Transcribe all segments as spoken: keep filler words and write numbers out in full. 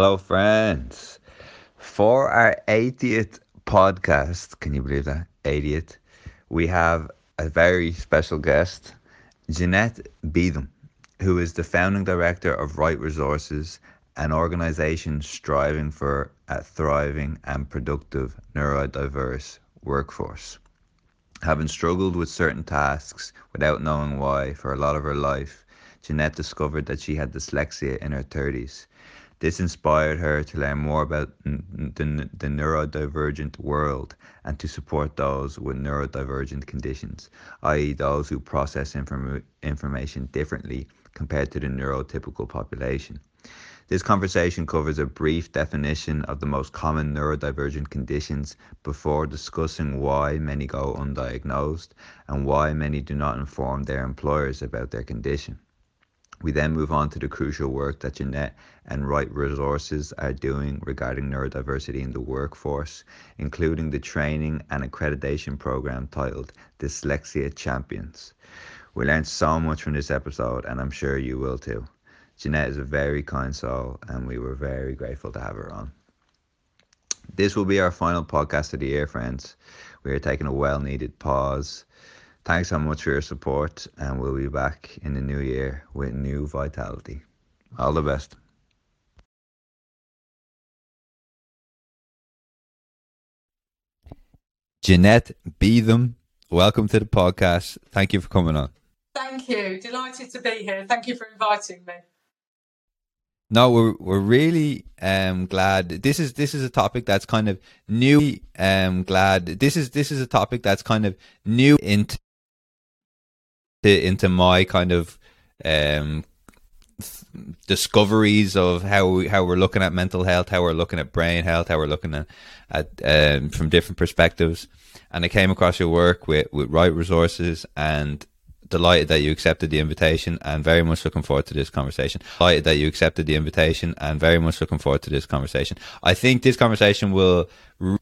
Hello, friends. For our eightieth podcast, can you believe that? eightieth. We have a very special guest, Janette Beetham, who is the founding director of Right Resources, an organization striving for a thriving and productive neurodiverse workforce. Having struggled with certain tasks without knowing why for a lot of her life, Janette discovered that she had dyslexia in her thirties. This inspired her to learn more about the, the neurodivergent world and to support those with neurodivergent conditions, that is those who process inform- information differently compared to the neurotypical population. This conversation covers a brief definition of the most common neurodivergent conditions before discussing why many go undiagnosed and why many do not inform their employers about their condition. We then move on to the crucial work that Janette and Right Resources are doing regarding neurodiversity in the workforce, including the training and accreditation program titled Dyslexia Champions. We learned so much from this episode, and I'm sure you will too. Janette is a very kind soul, and we were very grateful to have her on. This will be our final podcast of the year, friends. We are taking a well-needed pause. Thanks so much for your support, and we'll be back in the new year with new vitality. All the best. Janette Beetham, welcome to the podcast. Thank you for coming on. Thank you. Delighted to be here. Thank you for inviting me. No, we're we're really um, glad. This is this is a topic that's kind of new. Um, glad this is this is a topic that's kind of new into. into my kind of um th- discoveries of how we, how we're looking at mental health, how we're looking at brain health, how we're looking at, at um from different perspectives. And I came across your work with with Right Resources, and delighted that you accepted the invitation, and very much looking forward to this conversation. Delighted that you accepted the invitation, and very much looking forward to this conversation. I think this conversation will. Re-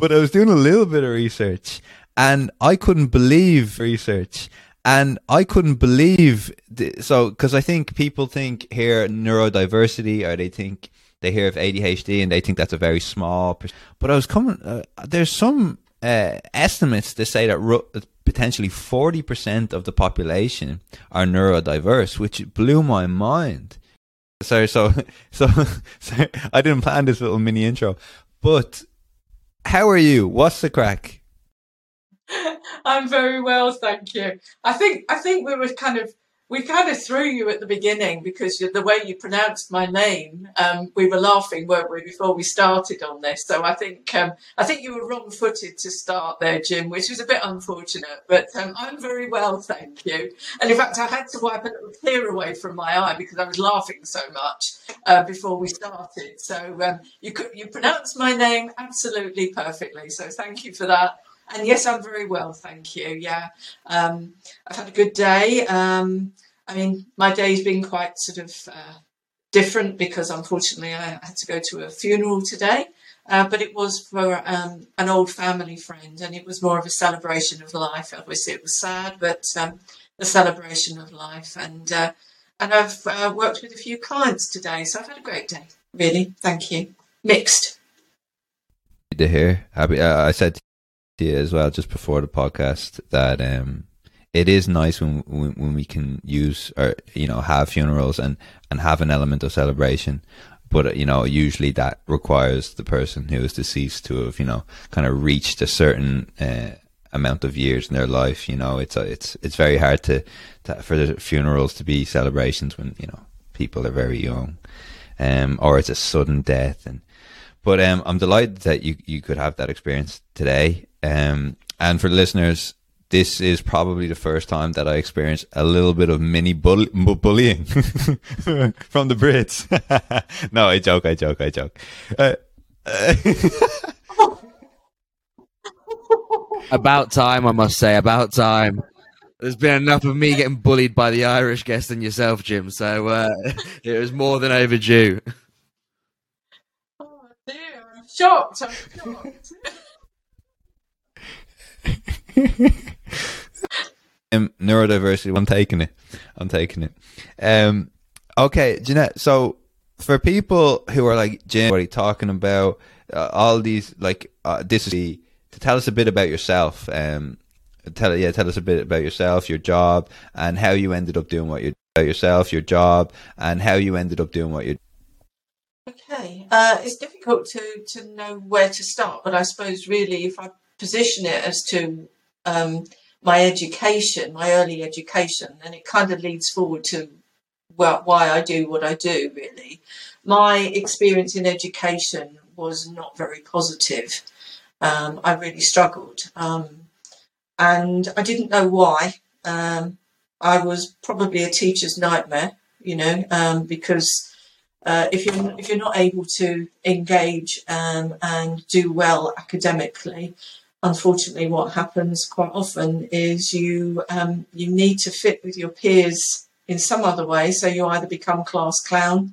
but I was doing a little bit of research. And I couldn't believe research and I couldn't believe. Th- so, cause I think people think here neurodiversity, or they think they hear of A D H D and they think that's a very small, per- but I was coming, uh, there's some, uh, estimates to say that ro- potentially forty percent of the population are neurodiverse, which blew my mind. Sorry. So, so, sorry, I didn't plan this little mini intro, but how are you? What's the crack? I'm very well, thank you. I think I think we were kind of we kind of threw you at the beginning because you, the way you pronounced my name, um, we were laughing, weren't we, before we started on this? So I think um, I think you were wrong-footed to start there, Jim, which was a bit unfortunate. But um, I'm very well, thank you. And in fact, I had to wipe a little tear away from my eye because I was laughing so much uh, before we started. So um, you could, you pronounced my name absolutely perfectly. So thank you for that. And yes, I'm very well, thank you. Yeah, um, I've had a good day. Um, I mean, my day's been quite sort of uh, different because unfortunately I had to go to a funeral today, uh, but it was for um, an old family friend, and it was more of a celebration of life. Obviously, it was sad, but um, a celebration of life. And uh, and I've uh, worked with a few clients today, so I've had a great day. Really, thank you. Mixed. Good to hear. Happy. Uh, I said. Yeah, as well, just before the podcast, that um, it is nice when, when when we can use, or you know, have funerals and and have an element of celebration, but you know, usually that requires the person who is deceased to have, you know, kind of reached a certain uh, amount of years in their life. You know, it's it's it's very hard to, to for the funerals to be celebrations when, you know, people are very young, um, or it's a sudden death. And but um, I'm delighted that you you could have that experience today. Um, and for the listeners, this is probably the first time that I experienced a little bit of mini bull- bullying from the Brits. No, I joke, I joke, I joke. Uh, uh about time, I must say, about time. There's been enough of me getting bullied by the Irish guest and yourself, Jim. So uh, it was more than overdue. Oh dear, I'm shocked, I'm shocked. um, neurodiversity. I'm taking it. I'm taking it. Um, Okay, Janette, so for people who are like, Jim, what are you talking about? Uh, all these, like, uh, this is to tell us a bit about yourself. Um, tell yeah, tell us a bit about yourself, your job, and how you ended up doing what you about yourself, your job, and how you ended up doing what you. Okay, uh, it's difficult to to know where to start, but I suppose really, if I position it as to um, my education, my early education, then it kind of leads forward to. Well, why I do what I do, really. My experience in education was not very positive. Um, I really struggled. Um, and I didn't know why. Um, I was probably a teacher's nightmare, you know, um, because uh, if you're, if you're not able to engage um, and do well academically, unfortunately what happens quite often is you um, you need to fit with your peers in some other way, so you either become class clown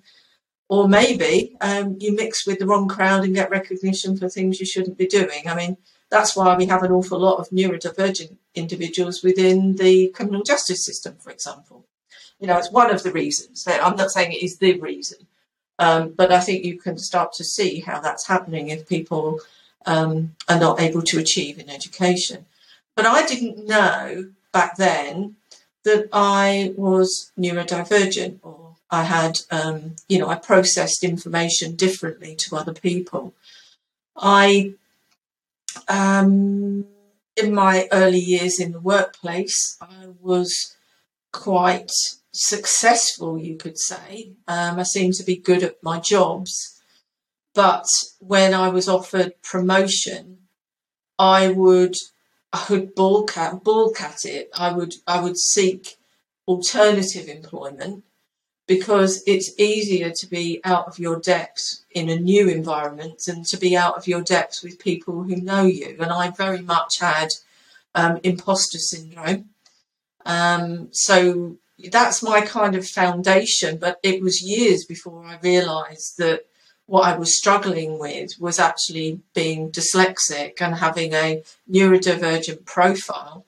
or maybe um, you mix with the wrong crowd and get recognition for things you shouldn't be doing. I mean, that's why we have an awful lot of neurodivergent individuals within the criminal justice system, for example. You know, it's one of the reasons. I'm not saying it is the reason, um, but I think you can start to see how that's happening if people um, are not able to achieve in education. But I didn't know back then that I was neurodivergent, or I had, um, you know, I processed information differently to other people. I, um, in my early years in the workplace, I was quite successful, you could say. Um, I seemed to be good at my jobs, but when I was offered promotion, I would I would balk at, balk at it. I would I would seek alternative employment because it's easier to be out of your depth in a new environment than to be out of your depth with people who know you. And I very much had um, imposter syndrome. Um, so that's my kind of foundation. But it was years before I realised that what I was struggling with was actually being dyslexic and having a neurodivergent profile.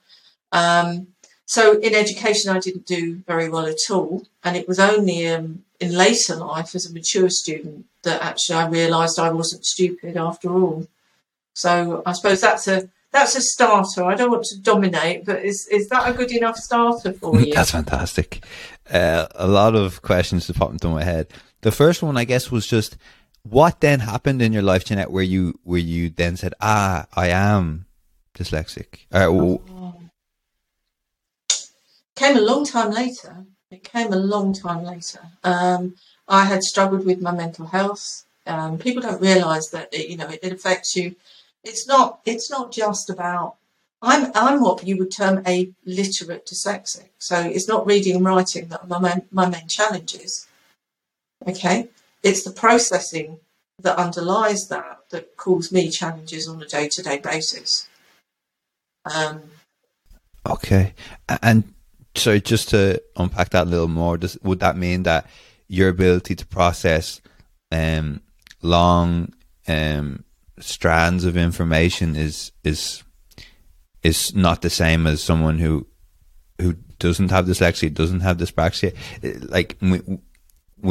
Um, so in education, I didn't do very well at all. And it was only um, in later life as a mature student that actually I realised I wasn't stupid after all. So I suppose that's a that's a starter. I don't want to dominate, but is is that a good enough starter for you? That's fantastic. Uh, a lot of questions that popped into my head. The first one, I guess, was just, what then happened in your life, Janette, where you where you then said, ah, I am dyslexic? Uh, oh. Came a long time later. It came a long time later. Um, I had struggled with my mental health. Um, people don't realise that it, you know it, it affects you. It's not. It's not just about. I'm. I'm what you would term a literate dyslexic. So it's not reading and writing that my main, my main challenge is. Okay, it's the processing that underlies that that caused me challenges on a day-to-day basis. Um, okay, and so just to unpack that a little more, does, would that mean that your ability to process um, long um, strands of information is is is not the same as someone who who doesn't have dyslexia, doesn't have dyspraxia, like? We,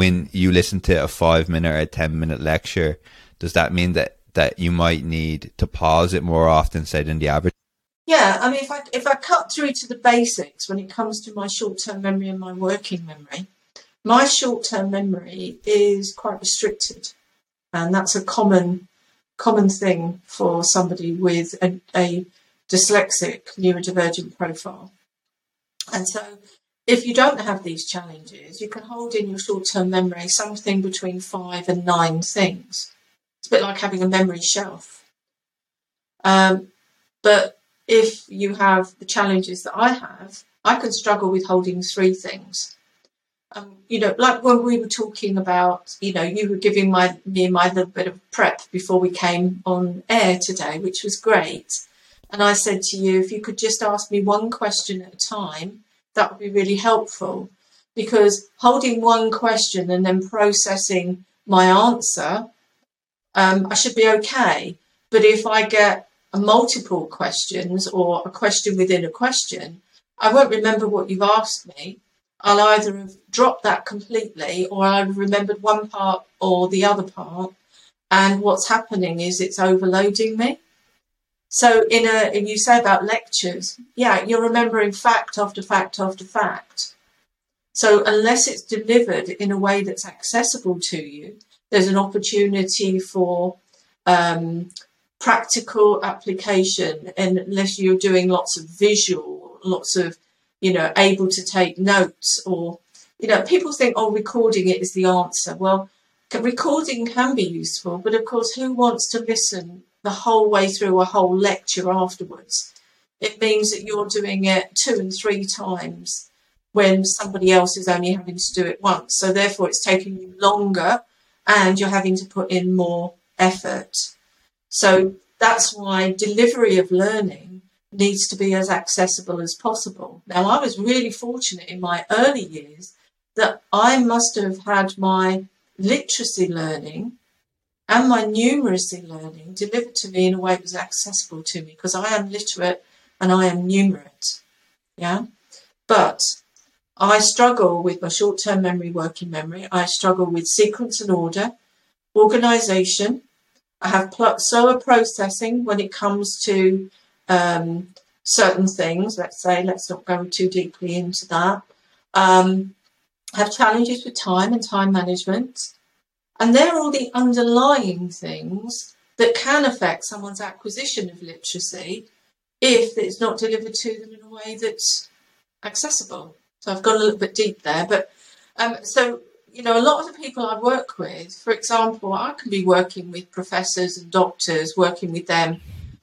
When you listen to a five minute or a ten minute lecture, does that mean that, that you might need to pause it more often, say, than the average? Yeah, I mean, if I if I cut through to the basics when it comes to my short term memory and my working memory, my short term memory is quite restricted, and that's a common common thing for somebody with a, a dyslexic neurodivergent profile, and so. If you don't have these challenges, you can hold in your short-term memory something between five and nine things. It's a bit like having a memory shelf. Um, but if you have the challenges that I have, I can struggle with holding three things. Um, you know, like when we were talking about, you know, you were giving my, me my little bit of prep before we came on air today, which was great. And I said to you, if you could just ask me one question at a time, that would be really helpful, because holding one question and then processing my answer, um, I should be okay. But if I get a multiple questions or a question within a question, I won't remember what you've asked me. I'll either have dropped that completely or I've remembered one part or the other part. And what's happening is it's overloading me. So in a, and you say about lectures, yeah, you're remembering fact after fact after fact. So unless it's delivered in a way that's accessible to you, there's an opportunity for um, practical application. And unless you're doing lots of visual, lots of, you know, able to take notes or, you know, people think, oh, recording it is the answer. Well, recording can be useful, but of course, who wants to listen the whole way through a whole lecture afterwards? It means that you're doing it two and three times when somebody else is only having to do it once. So therefore, it's taking you longer and you're having to put in more effort. So that's why delivery of learning needs to be as accessible as possible. Now, I was really fortunate in my early years that I must have had my literacy learning and my numeracy learning delivered to me in a way that was accessible to me, because I am literate and I am numerate. Yeah. But I struggle with my short-term memory, working memory. I struggle with sequence and order, organisation. I have pl- slower processing when it comes to um, certain things. Let's say, let's not go too deeply into that. Um, I have challenges with time and time management. And they're all the underlying things that can affect someone's acquisition of literacy if it's not delivered to them in a way that's accessible. So I've gone a little bit deep there, but um, so, you know, a lot of the people I work with, for example, I can be working with professors and doctors, working with them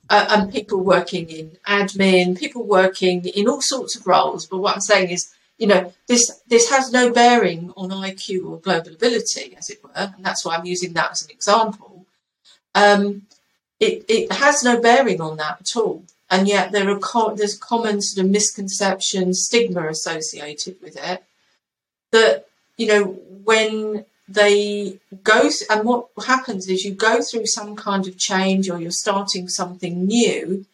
uh, and people working in admin, people working in all sorts of roles. But what I'm saying is, you know, this this has no bearing on I Q or global ability, as it were. And that's why I'm using that as an example. Um, it, it has no bearing on that at all. And yet there are co- there's common sort of misconception, stigma associated with it that, you know, when they go th- and what happens is you go through some kind of change or you're starting something new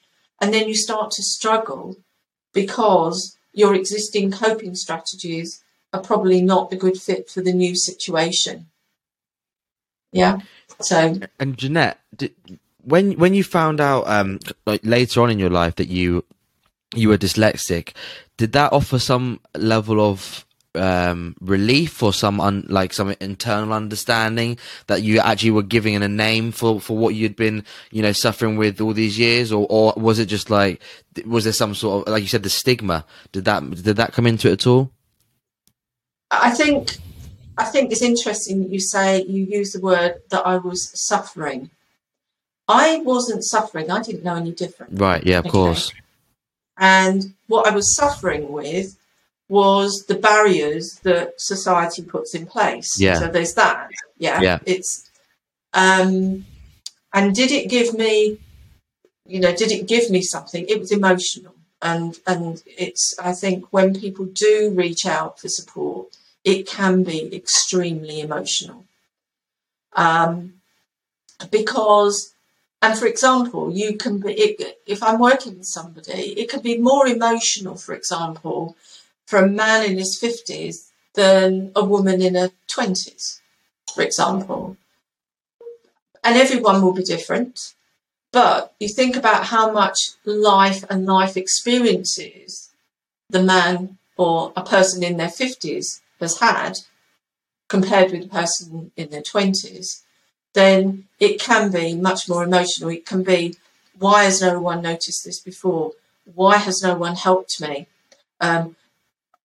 and then you start to struggle because your existing coping strategies are probably not a good fit for the new situation. Yeah. So. And Janette, did... When when you found out um, like later on in your life that you you were dyslexic, did that offer some level of um, relief or some un, like some internal understanding that you actually were giving it a name for, for what you'd been, you know, suffering with all these years, or, or was it just like, was there some sort of, like you said, the stigma? Did that did that come into it at all? I think I think it's interesting that you say you use the word that I was suffering. I wasn't suffering. I didn't know any different. Right. Yeah, of okay. course. And what I was suffering with was the barriers that society puts in place. Yeah. So there's that. Yeah. yeah. It's, um, and did it give me, you know, did it give me something? It was emotional. And, and it's, I think when people do reach out for support, it can be extremely emotional. Um, because, And for example, you can be, it, if I'm working with somebody, it can be more emotional, for example, for a man in his fifties than a woman in her twenties, for example. And everyone will be different. But you think about how much life and life experiences the man or a person in their fifties has had compared with a person in their twenties. Then it can be much more emotional. It can be, why has no one noticed this before? Why has no one helped me? Um,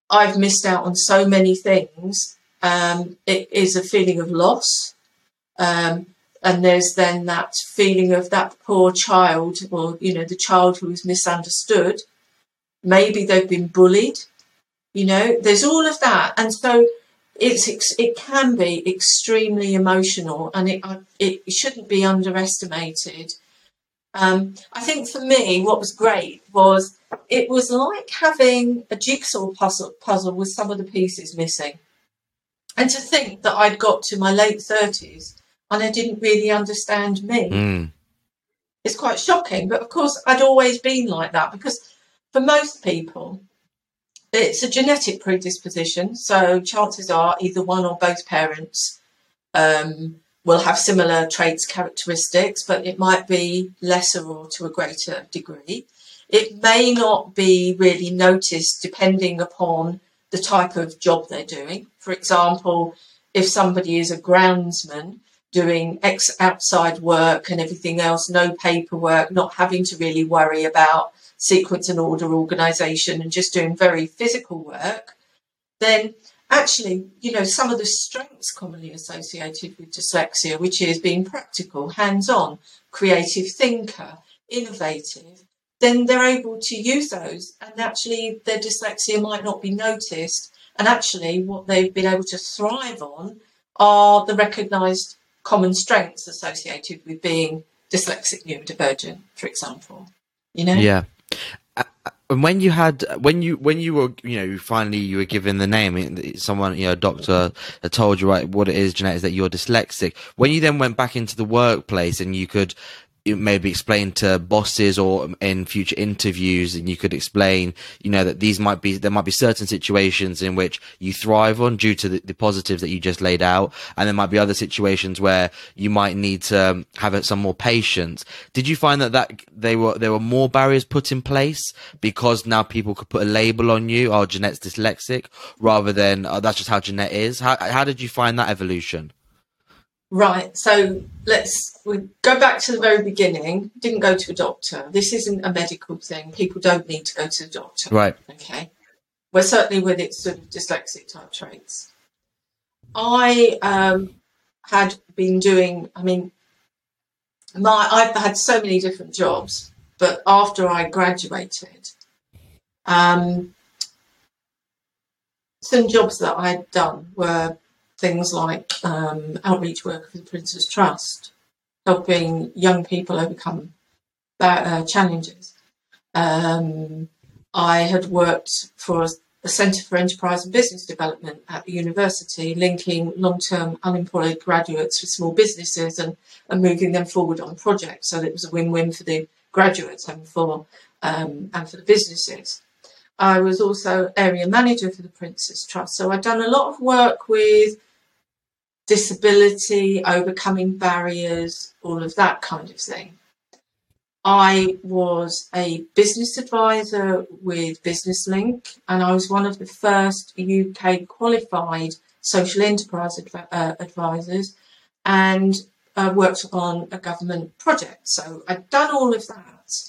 I've missed out on so many things. Um, it is a feeling of loss. Um, and there's then that feeling of that poor child or, you know, the child who is misunderstood. Maybe they've been bullied. You know, there's all of that. And so It's it can be extremely emotional, and it it shouldn't be underestimated. Um, I think for me, what was great was it was like having a jigsaw puzzle puzzle with some of the pieces missing, and to think that I'd got to my late thirties and I didn't really understand me. Mm. It's quite shocking, but of course I'd always been like that because for most people, It's a genetic predisposition, so chances are either one or both parents um, will have similar traits, characteristics, but it might be lesser or to a greater degree. It may not be really noticed depending upon the type of job they're doing. For example, if somebody is a groundsman doing ex- outside work and everything else, no paperwork, not having to really worry about sequence and order organisation and just doing very physical work, then actually, you know, some of the strengths commonly associated with dyslexia, which is being practical, hands-on, creative thinker, innovative, then they're able to use those, and actually their dyslexia might not be noticed. And actually what they've been able to thrive on are the recognised common strengths associated with being dyslexic neurodivergent, for example, you know? Yeah. And when you had, when you, when you were, you know, finally you were given the name, someone, you know, a doctor told you, right, what it is, Janette, is that you're dyslexic. When you then went back into the workplace and you could maybe explain to bosses or in future interviews, and you could explain, you know, that these might be, there might be certain situations in which you thrive on due to the, the positives that you just laid out. And there might be other situations where you might need to have some more patience. Did you find that, that they were, there were more barriers put in place because now people could put a label on you, oh, Janette's dyslexic, rather than, oh, that's just how Janette is? How, how did you find that evolution? Right, so let's we go back to the very beginning. Didn't go to a doctor. This isn't a medical thing. People don't need to go to a doctor. Right. Okay. Well, certainly with its sort of dyslexic type traits. I um, had been doing, I mean, my I've had so many different jobs, but after I graduated, um, some jobs that I had done were things like um, outreach work for the Prince's Trust, helping young people overcome uh, challenges. Um, I had worked for the Centre for Enterprise and Business Development at the university, linking long-term unemployed graduates with small businesses and, and moving them forward on projects. So that it was a win-win for the graduates and for, um, and for the businesses. I was also area manager for the Prince's Trust. So I'd done a lot of work with disability, overcoming barriers, all of that kind of thing. I was a business advisor with Business Link, and I was one of the first U K qualified social enterprise adv- uh, advisors, and uh, worked on a government project. So I'd done all of that.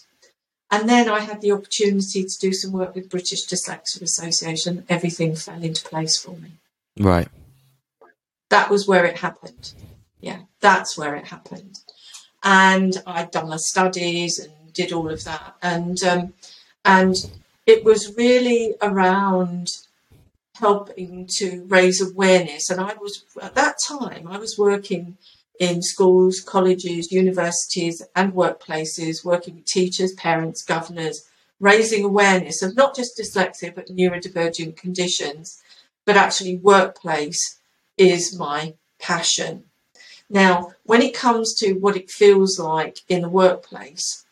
And then I had the opportunity to do some work with British Dyslexia Association. Everything fell into place for me. Right. That was where it happened. Yeah, that's where it happened. And I'd done my studies and did all of that. And um, and it was really around helping to raise awareness. And I was, at that time, I was working in schools, colleges, universities and workplaces, working with teachers, parents, governors, raising awareness of not just dyslexia but neurodivergent conditions, but actually workplace is my passion. Now, when it comes to what it feels like in the workplace,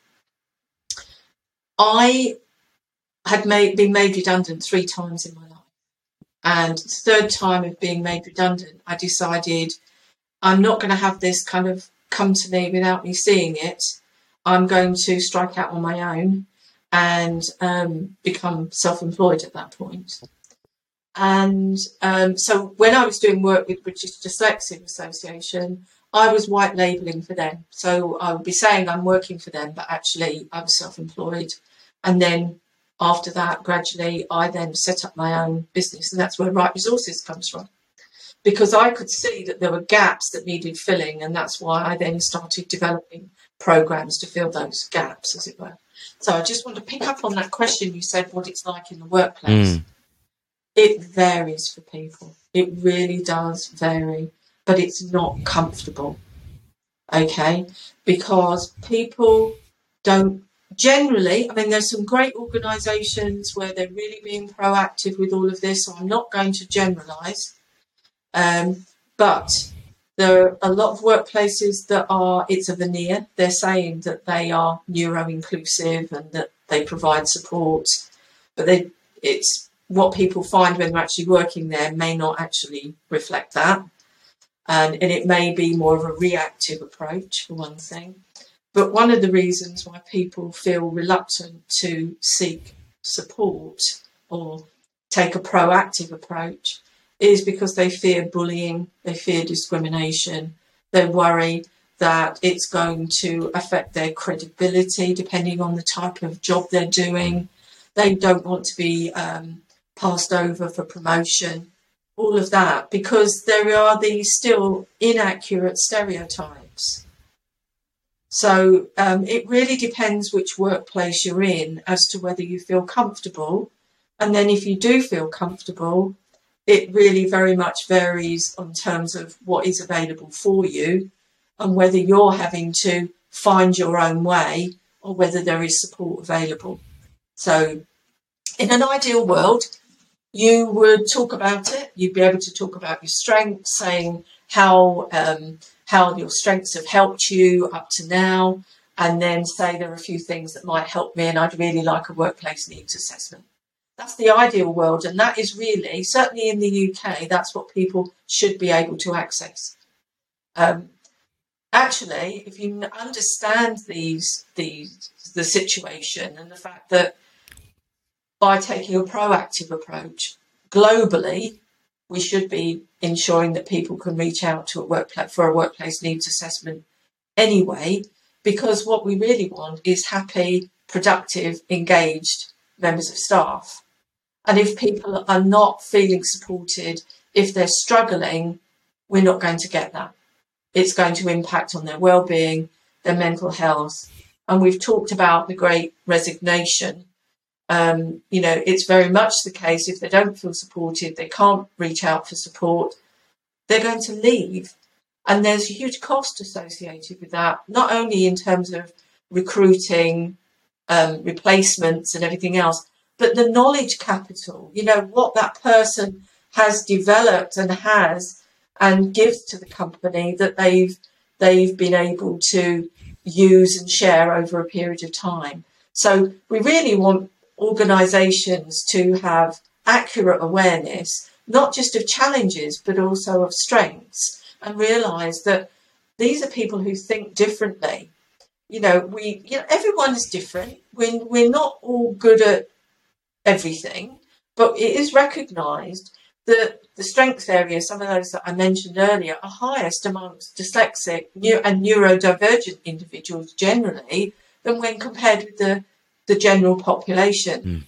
I had made, been made redundant three times in my life. And the third time of being made redundant, I decided I'm not going to have this kind of come to me without me seeing it. I'm going to strike out on my own and um, become self-employed at that point. And um, so when I was doing work with British Dyslexia Association, I was white labelling for them. So I would be saying I'm working for them, but actually I was self-employed. And then after that, gradually, I then set up my own business. And that's where Right Resources comes from, because I could see that there were gaps that needed filling, and that's why I then started developing programs to fill those gaps, as it were. So I just want to pick up on that question you said, what it's like in the workplace. Mm. It varies for people. It really does vary, but it's not comfortable, okay? Because people don't generally, I mean, there's some great organisations where they're really being proactive with all of this, so I'm not going to generalise. Um, but there are a lot of workplaces that are, it's a veneer. They're saying that they are neuroinclusive and that they provide support, but they, it's what people find when they're actually working there may not actually reflect that. And, and it may be more of a reactive approach, for one thing. But one of the reasons why people feel reluctant to seek support or take a proactive approach is because they fear bullying, they fear discrimination, they worry that it's going to affect their credibility depending on the type of job they're doing. They don't want to be um, passed over for promotion, all of that, because there are these still inaccurate stereotypes. So um, it really depends which workplace you're in as to whether you feel comfortable. And then if you do feel comfortable, it really very much varies on terms of what is available for you and whether you're having to find your own way or whether there is support available. So in an ideal world, you would talk about it. You'd be able to talk about your strengths, saying how um, how your strengths have helped you up to now, and then say there are a few things that might help me and I'd really like a workplace needs assessment. That's the ideal world, and that is really, certainly in the U K, that's what people should be able to access. Um, actually, if you understand these, these the situation and the fact that by taking a proactive approach globally, we should be ensuring that people can reach out to a workplace for a workplace needs assessment anyway, because what we really want is happy, productive, engaged members of staff. And if people are not feeling supported, if they're struggling, we're not going to get that. It's going to impact on their well-being, their mental health. And we've talked about the great resignation. Um, you know, it's very much the case if they don't feel supported, they can't reach out for support, they're going to leave. And there's a huge cost associated with that, not only in terms of recruiting, um, replacements and everything else, but the knowledge capital, you know, what that person has developed and has and gives to the company that they've they've been able to use and share over a period of time. So we really want organisations to have accurate awareness, not just of challenges, but also of strengths, and realise that these are people who think differently. You know, we, you know, everyone is different. We're, we're not all good at everything, but it is recognised that the strengths areas, some of those that I mentioned earlier, are highest amongst dyslexic and neurodivergent individuals generally than when compared with the, the general population. Mm.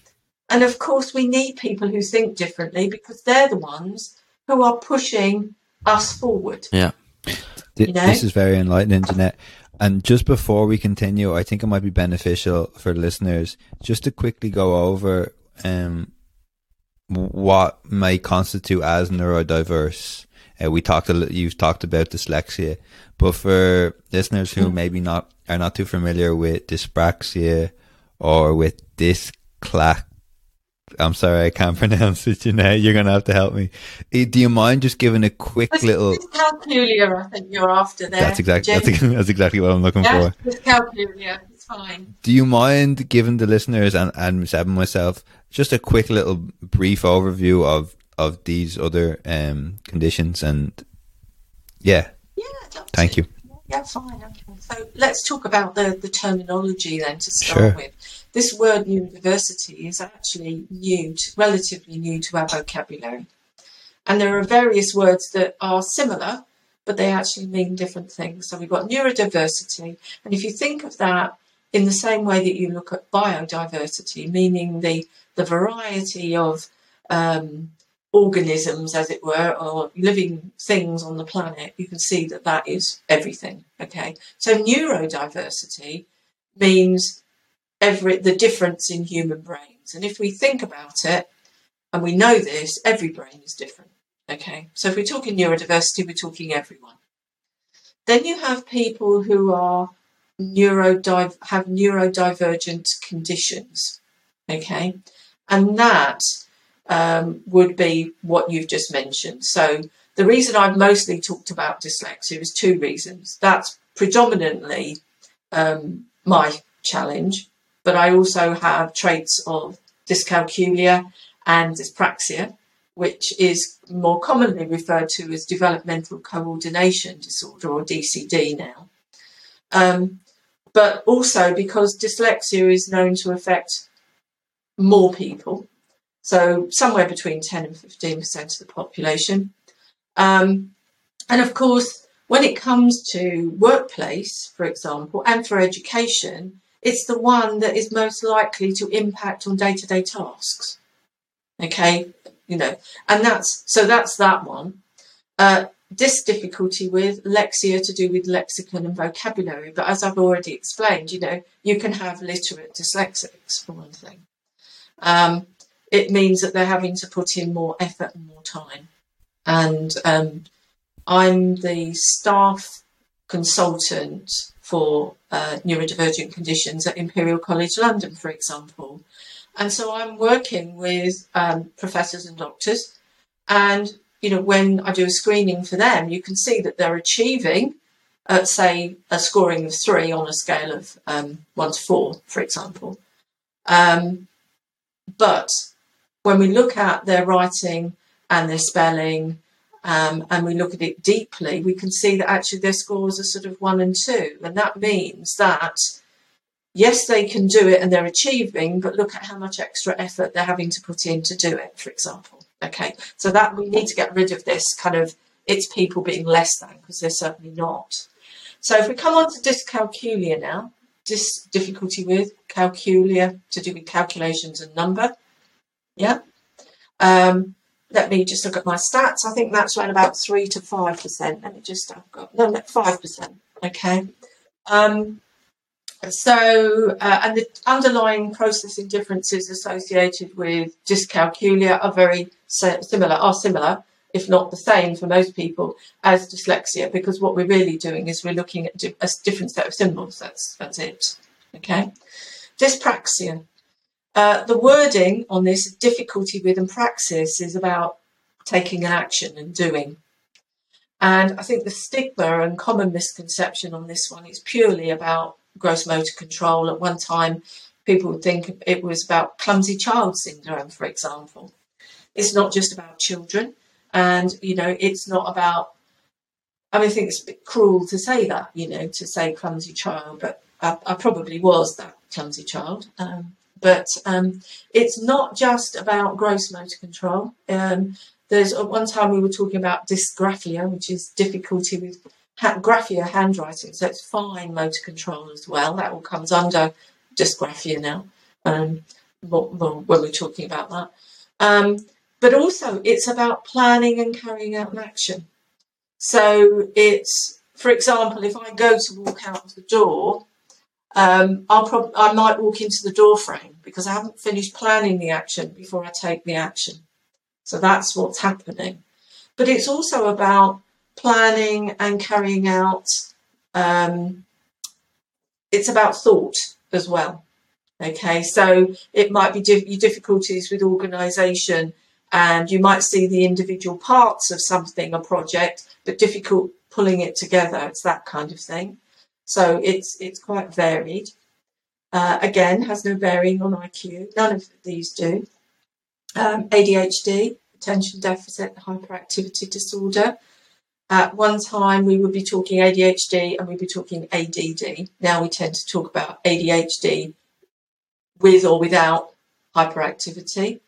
And of course, we need people who think differently because they're the ones who are pushing us forward. Yeah. Th- you know? This is very enlightening, Janette. And just before we continue, I think it might be beneficial for listeners just to quickly go over um, what may constitute as neurodiverse. Uh, we talked, a, you've talked about dyslexia, but for listeners who maybe not are not too familiar with dyspraxia or with dysclac, I'm sorry, I can't pronounce it, Janette. You're going to have to help me. Do you mind just giving a quick it's, little... It's dyscalculia, I think you're after there. That's exactly, that's, that's exactly what I'm looking yeah, for. Dyscalculia, it's fine. Do you mind giving the listeners and, and Miz Eben myself just a quick little brief overview of, of these other um, conditions? And yeah, yeah thank you. Yeah, fine. Okay. So let's talk about the, the terminology then to start sure. with. This word neurodiversity is actually new, to, relatively new to our vocabulary. And there are various words that are similar, but they actually mean different things. So we've got neurodiversity. And if you think of that in the same way that you look at biodiversity, meaning the, the variety of um, organisms, as it were, or living things on the planet, you can see that that is everything. Okay. So neurodiversity means Every, the difference in human brains. And if we think about it, and we know this, every brain is different. Okay, so if we're talking neurodiversity, we're talking everyone. Then you have people who are neurodiv- have neurodivergent conditions. Okay, and that um, would be what you've just mentioned. So the reason I've mostly talked about dyslexia is two reasons. That's predominantly um, my challenge. But I also have traits of dyscalculia and dyspraxia, which is more commonly referred to as developmental coordination disorder, or D C D now. Um, but also because dyslexia is known to affect more people, so somewhere between ten and fifteen percent of the population. Um, and of course, when it comes to workplace, for example, and for education, it's the one that is most likely to impact on day-to-day tasks. Okay, you know, and that's, so that's that one. Uh, this difficulty with lexia to do with lexicon and vocabulary, but as I've already explained, you know, you can have literate dyslexics for one thing. Um, it means that they're having to put in more effort and more time. And um, I'm the staff consultant for uh, neurodivergent conditions at Imperial College London, for example. And so I'm working with um, professors and doctors, and, you know, when I do a screening for them, you can see that they're achieving, uh, say, a scoring of three on a scale of um, one to four, for example. Um, but when we look at their writing and their spelling, um, and we look at it deeply, we can see that actually their scores are sort of one and two. And that means that, yes, they can do it and they're achieving, but look at how much extra effort they're having to put in to do it, for example. Okay, so that we need to get rid of this kind of, it's people being less than, because they're certainly not. So if we come on to dyscalculia now, dys difficulty with calculia to do with calculations and number. Yeah. Um, let me just look at my stats. I think that's around about three to five percent. Let me just, I've got no, five percent. Okay. Um, So, uh, and the underlying processing differences associated with dyscalculia are very similar, are similar, if not the same for most people as dyslexia, because what we're really doing is we're looking at a different set of symbols. That's that's it. Okay. Dyspraxia. Uh, the wording on this, difficulty with and praxis, is about taking an action and doing. And I think the stigma and common misconception on this one is purely about gross motor control. At one time, people would think it was about clumsy child syndrome, for example. It's not just about children, and, you know, it's not about, I mean, I think it's a bit cruel to say that, you know, to say clumsy child, but I, I probably was that clumsy child. Um, but um, it's not just about gross motor control. Um, there's, at one time we were talking about dysgraphia, which is difficulty with graphia, handwriting, so it's fine motor control as well. That all comes under dysgraphia now, um, when we're talking about that. Um, but also it's about planning and carrying out an action. So it's, for example, if I go to walk out of the door, um, I'll prob- I might walk into the door frame because I haven't finished planning the action before I take the action. So that's what's happening. But it's also about planning and carrying out, um, it's about thought as well. Okay, so it might be dif- your difficulties with organisation, and you might see the individual parts of something, a project, but difficult pulling it together. It's that kind of thing. So it's it's quite varied. Uh, again, has no bearing on I Q. None of these do. Um, A D H D, attention deficit hyperactivity disorder. At one time, we would be talking A D H D and we'd be talking A D D. Now we tend to talk about A D H D with or without hyperactivity.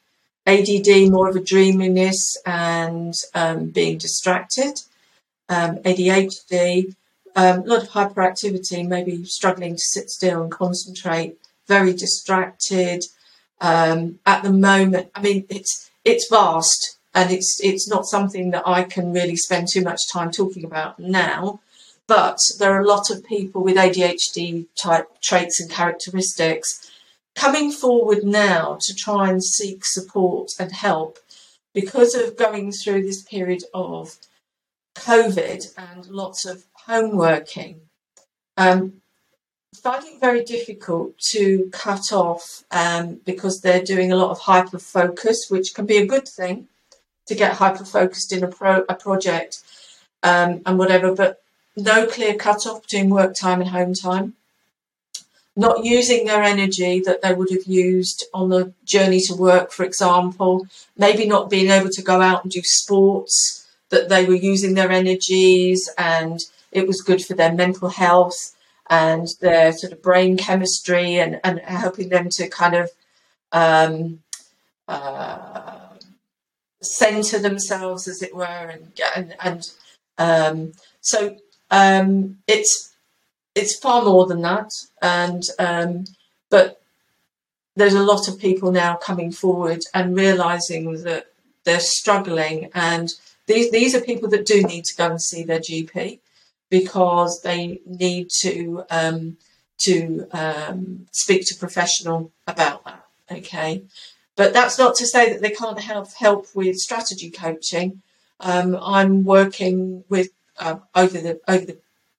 A D D, more of a dreaminess and um, being distracted. Um, A D H D, um, a lot of hyperactivity, maybe struggling to sit still and concentrate, very distracted. Um, at the moment, I mean, it's it's vast. And it's it's not something that I can really spend too much time talking about now, but there are a lot of people with A D H D type traits and characteristics coming forward now to try and seek support and help because of going through this period of COVID and lots of home working. Um, finding it very difficult to cut off um, because they're doing a lot of hyper focus, which can be a good thing, to get hyper-focused in a, pro, a project um, and whatever, but no clear cut-off between work time and home time. not using their energy that they would have used on the journey to work, for example, maybe not being able to go out and do sports that they were using their energies and it was good for their mental health and their sort of brain chemistry and, and helping them to kind of um, uh, centre themselves, as it were, and and, and um, so um, it's it's far more than that. And um, but there's a lot of people now coming forward and realising that they're struggling, and these these are people that do need to go and see their G P, because they need to um, to um, speak to a professional about that, okay? But that's not to say that they can't have help with strategy coaching. Um, I'm working with, uh, over the, over the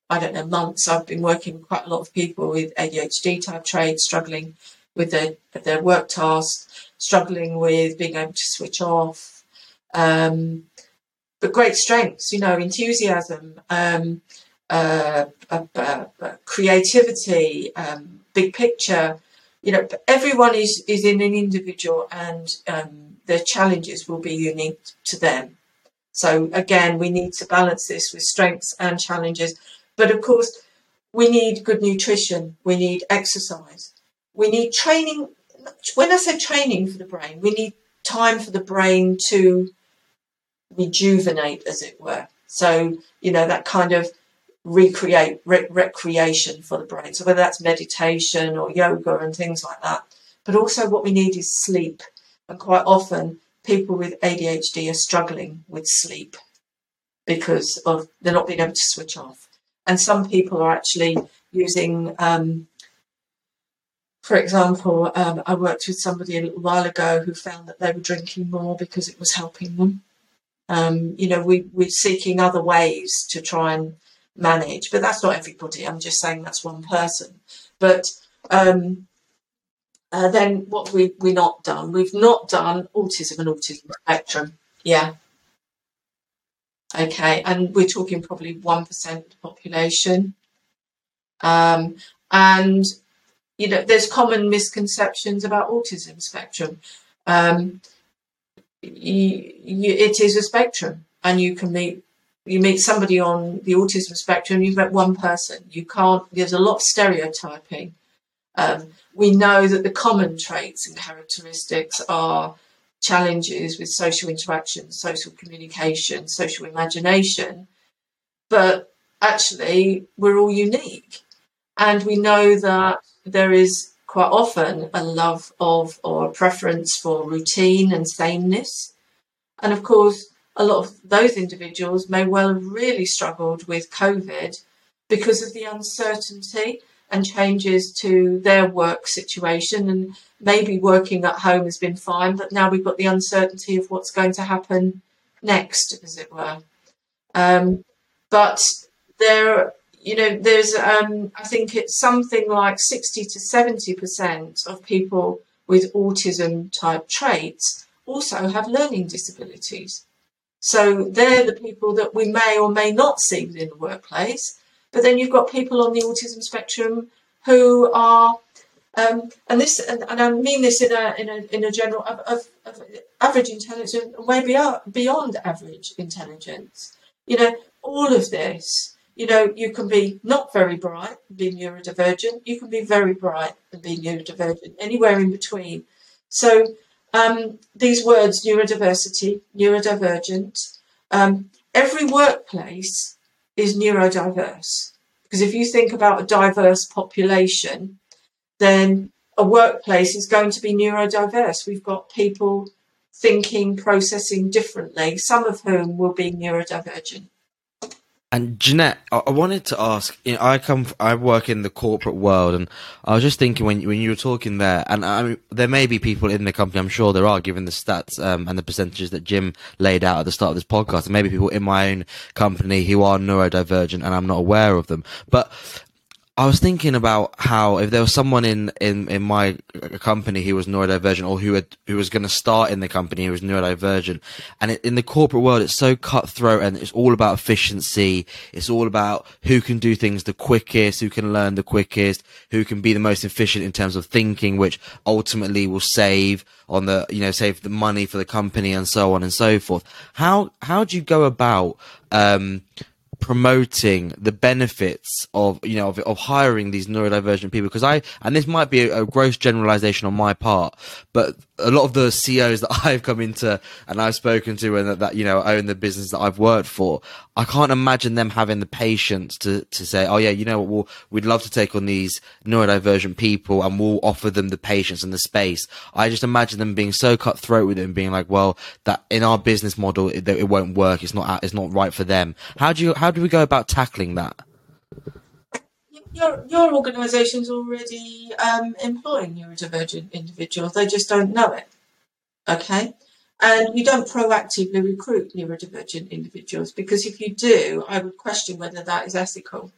I don't know, months, I've been working with quite a lot of people with A D H D type traits, struggling with their, their work tasks, struggling with being able to switch off, um, but great strengths, you know, enthusiasm, um, uh, uh, uh, creativity, um, big picture. You know, everyone is, is in an individual, and um, their challenges will be unique to them. So again, we need to balance this with strengths and challenges. But of course, we need good nutrition. We need exercise. We need training. When I say training for the brain, we need time for the brain to rejuvenate, as it were. So, you know, that kind of recreate re- recreation for the brain, so whether that's meditation or yoga and things like that. But also what we need is sleep, and quite often people with A D H D are struggling with sleep because of they're not being able to switch off. And some people are actually using um for example um, I worked with somebody a little while ago who found that they were drinking more because it was helping them. Um, you know, we, we're seeking other ways to try and manage, but that's not everybody. I'm just saying that's one person. But um, uh, then what we, we're not done, we've not done autism and autism spectrum. Yeah. Okay. And we're talking probably one percent of the population. Um, and, you know, there's common misconceptions about autism spectrum. Um You, you, it is a spectrum, and you can meet you meet somebody on the autism spectrum, you've met one person. You can't, there's a lot of stereotyping. Um, we know that the common traits and characteristics are challenges with social interaction, social communication, social imagination, but actually we're all unique. And we know that there is quite often a love of or a preference for routine and sameness. And of course, a lot of those individuals may well have really struggled with COVID because of the uncertainty and changes to their work situation. And maybe working at home has been fine, but now we've got the uncertainty of what's going to happen next, as it were. Um, but there You know, there's, um, I think it's something like sixty to seventy percent of people with autism type traits also have learning disabilities. So they're the people that we may or may not see within the workplace. But then you've got people on the autism spectrum who are, um, and this, and, and I mean this in a in a in a general of, of, of average intelligence, way beyond average intelligence. You know, all of this. You know, you can be not very bright and be neurodivergent. You can be very bright and be neurodivergent, anywhere in between. So um, these words, neurodiversity, neurodivergent, um, every workplace is neurodiverse. Because if you think about a diverse population, then a workplace is going to be neurodiverse. We've got people thinking, processing differently, some of whom will be neurodivergent. And Janette, I wanted to ask, you know, I come, I work in the corporate world, and I was just thinking when, when you were talking there, and I mean, there may be people in the company, I'm sure there are, given the stats um, and the percentages that Jim laid out at the start of this podcast, and maybe people in my own company who are neurodivergent and I'm not aware of them. But I was thinking about how if there was someone in, in, in my company who was neurodivergent, or who had, who was going to start in the company who was neurodivergent, and it, in the corporate world, it's so cutthroat and it's all about efficiency. It's all about who can do things the quickest, who can learn the quickest, who can be the most efficient in terms of thinking, which ultimately will save on the, you know, save the money for the company and so on and so forth. How, how do you go about, um, promoting the benefits of, you know, of, of hiring these neurodivergent people? Because I, and this might be a, a gross generalization on my part, but a lot of the C E Os that I've come into and I've spoken to and that, that, you know, own the business that I've worked for, I can't imagine them having the patience to, to say, oh yeah, you know what, we'll, we'd love to take on these neurodivergent people and we'll offer them the patience and the space. I just imagine them being so cutthroat with it and being like, well, that in our business model, it, it won't work. It's not, it's not right for them. How do you, how How do we go about tackling that? Your, your organisation's already um, employing neurodivergent individuals. They just don't know it, okay? And you don't proactively recruit neurodivergent individuals, because if you do, I would question whether that is ethical,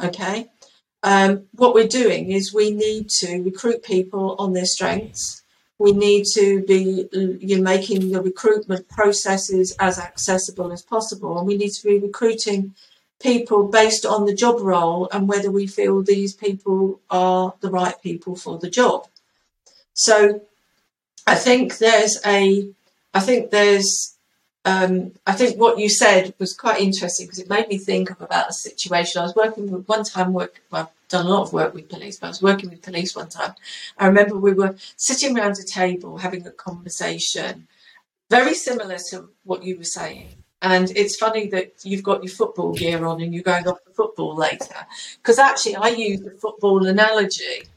okay? Um, what we're doing is we need to recruit people on their strengths. We need to be you know, making the recruitment processes as accessible as possible. And we need to be recruiting people based on the job role and whether we feel these people are the right people for the job. So I think there's a, I think there's, um, I think what you said was quite interesting, because it made me think of about a situation. I was working with one time work, well, done a lot of work with police, but I was working with police one time. I remember we were sitting around a table having a conversation very similar to what you were saying. And it's funny that you've got your football gear on and you're going off to football later, because actually I use the football analogy,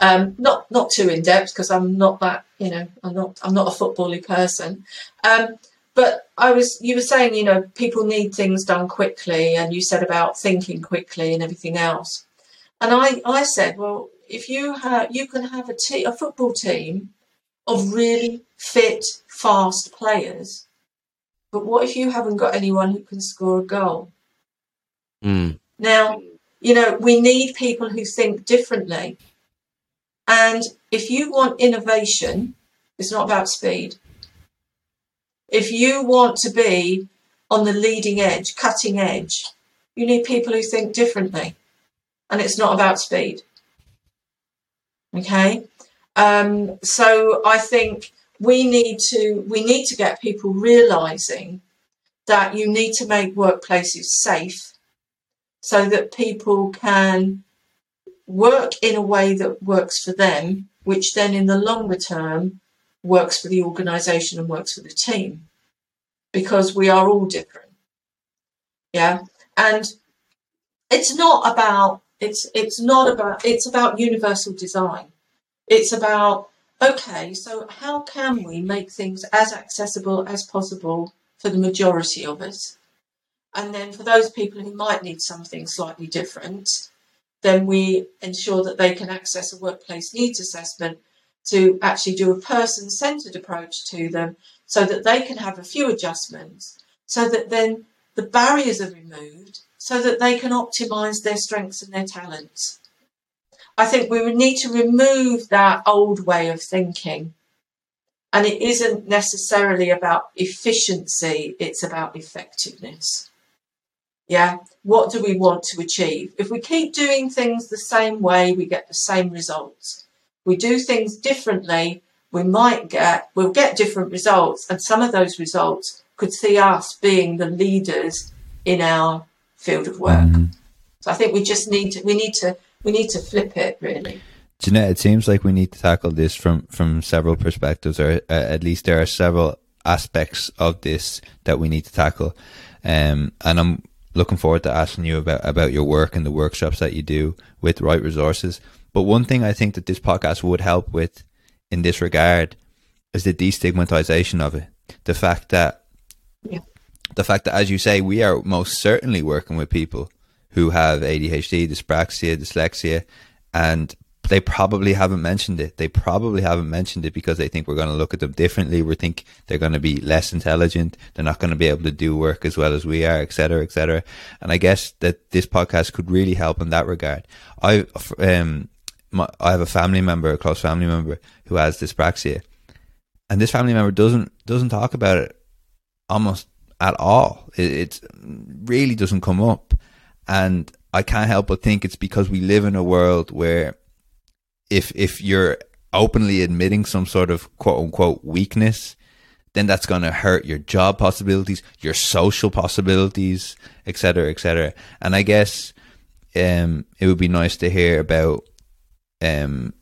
um, not not too in depth, because I'm not that, you know, I'm not I'm not a footbally person. Um, But I was, you were saying, you know, people need things done quickly, and you said about thinking quickly and everything else. And I, I said, well, if you have, you can have a te- a football team of really fit, fast players, but what if you haven't got anyone who can score a goal? Mm. Now, you know, we need people who think differently. And if you want innovation, it's not about speed. If you want to be on the leading edge, cutting edge, you need people who think differently. And it's not about speed. Okay. Um, so I think we need to we need to get people realizing that you need to make workplaces safe so that people can work in a way that works for them, which then in the longer term works for the organisation and works for the team, because we are all different. Yeah. And it's not about, it's, it's not about, it's about universal design. It's about, okay, so how can we make things as accessible as possible for the majority of us? And then for those people who might need something slightly different, then we ensure that they can access a workplace needs assessment to actually do a person-centred approach to them, so that they can have a few adjustments, so that then the barriers are removed, so that they can optimise their strengths and their talents. I think we would need to remove that old way of thinking. And it isn't necessarily about efficiency, it's about effectiveness. Yeah, what do we want to achieve? If we keep doing things the same way, we get the same results. We do things differently, we might get, we'll get different results, and some of those results could see us being the leaders in our field of work. Mm. So I think we just need to, we need to, we need to flip it, really. Janette, it seems like we need to tackle this from, from several perspectives, or at least there are several aspects of this that we need to tackle. Um, and I'm looking forward to asking you about, about your work and the workshops that you do with Right Resources. But one thing I think that this podcast would help with in this regard is the destigmatization of it. The fact that, yeah. the fact that, as you say, we are most certainly working with people who have A D H D, dyspraxia, dyslexia, and They probably haven't mentioned it. They probably haven't mentioned it because they think we're going to look at them differently. We think they're going to be less intelligent. They're not going to be able to do work as well as we are, et cetera, et cetera. And I guess that this podcast could really help in that regard. I, um, my, I have a family member, a close family member who has dyspraxia, and this family member doesn't, doesn't talk about it almost at all. It, it really doesn't come up. And I can't help but think it's because we live in a world where if if you're openly admitting some sort of quote unquote weakness, then that's going to hurt your job possibilities, your social possibilities, et cetera, et cetera. And I guess um, it would be nice to hear about um,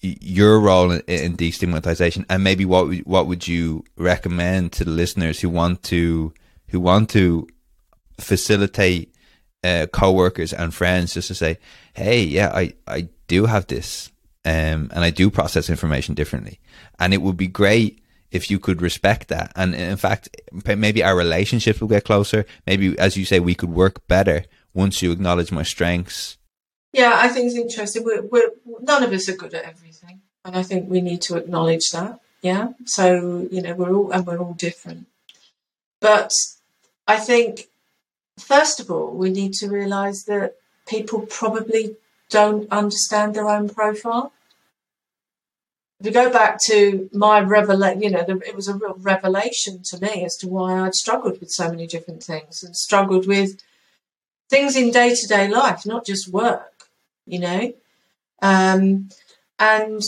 your role in, in destigmatization, and maybe what what would you recommend to the listeners who want to who want to facilitate uh, co-workers and friends just to say, hey, yeah, I, I do have this, um, and I do process information differently. And it would be great if you could respect that. And in fact, maybe our relationships will get closer. Maybe, as you say, we could work better once you acknowledge my strengths. Yeah, I think it's interesting. We're, we're, none of us are good at everything. And I think we need to acknowledge that. Yeah. So, you know, we're all, and we're all different. But I think, first of all, we need to realise that people probably don't understand their own profile. If you go back to my revelation, you know, the, it was a real revelation to me as to why I'd struggled with so many different things and struggled with things in day-to-day life, not just work, you know. Um, and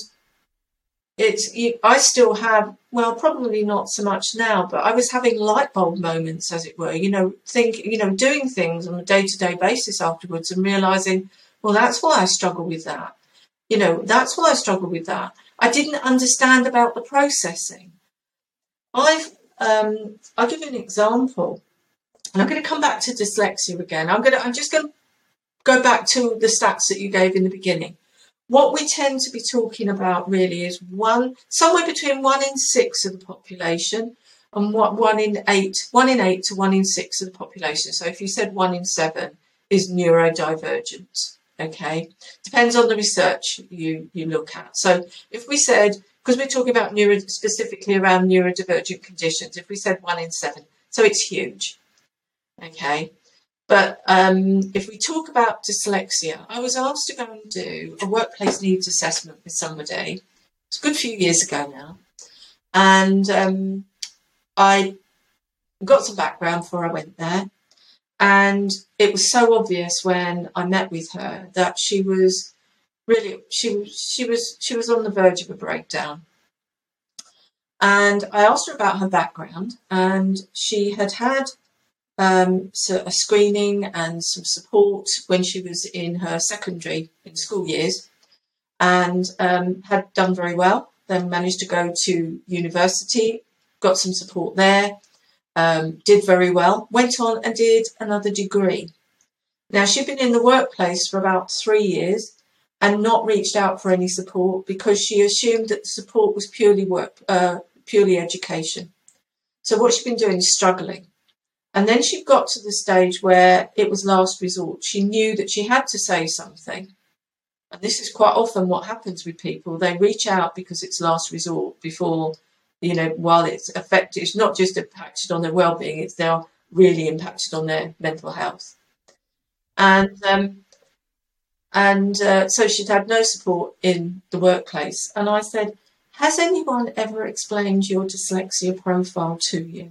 it's, you, I still have, well, probably not so much now, but I was having light bulb moments, as it were, you know, think, you know, doing things on a day-to-day basis afterwards and realising, well, that's why I struggle with that. You know, that's why I struggle with that. I didn't understand about the processing. I've, um, I'll give you an example. And I'm going to come back to dyslexia again. I'm going to, I'm just going to go back to the stats that you gave in the beginning. What we tend to be talking about really is one, somewhere between one in six of the population and what one in eight, one in eight to one in six of the population. So if you said one in seven is neurodivergent. Okay, depends on the research you, you look at. So if we said, because we're talking about neuro, specifically around neurodivergent conditions, if we said one in seven, so it's huge. Okay, but um, if we talk about dyslexia, I was asked to go and do a workplace needs assessment with somebody. It's a good few years ago now. And um, I got some background before I went there. And it was so obvious when I met with her that she was really, she, she was, she was on the verge of a breakdown. And I asked her about her background, and she had had um, so a screening and some support when she was in her secondary in school years, and um, had done very well, then managed to go to university, got some support there. Um, did very well, went on and did another degree. Now, she'd been in the workplace for about three years and not reached out for any support because she assumed that the support was purely work, uh, purely education. So what she'd been doing is struggling. And then she got to the stage where it was last resort. She knew that she had to say something. And this is quite often what happens with people. They reach out because it's last resort before, you know, while it's affected, it's not just impacted on their well-being, it's now really impacted on their mental health. And um, and uh, so she'd had no support in the workplace. And I said, has anyone ever explained your dyslexia profile to you?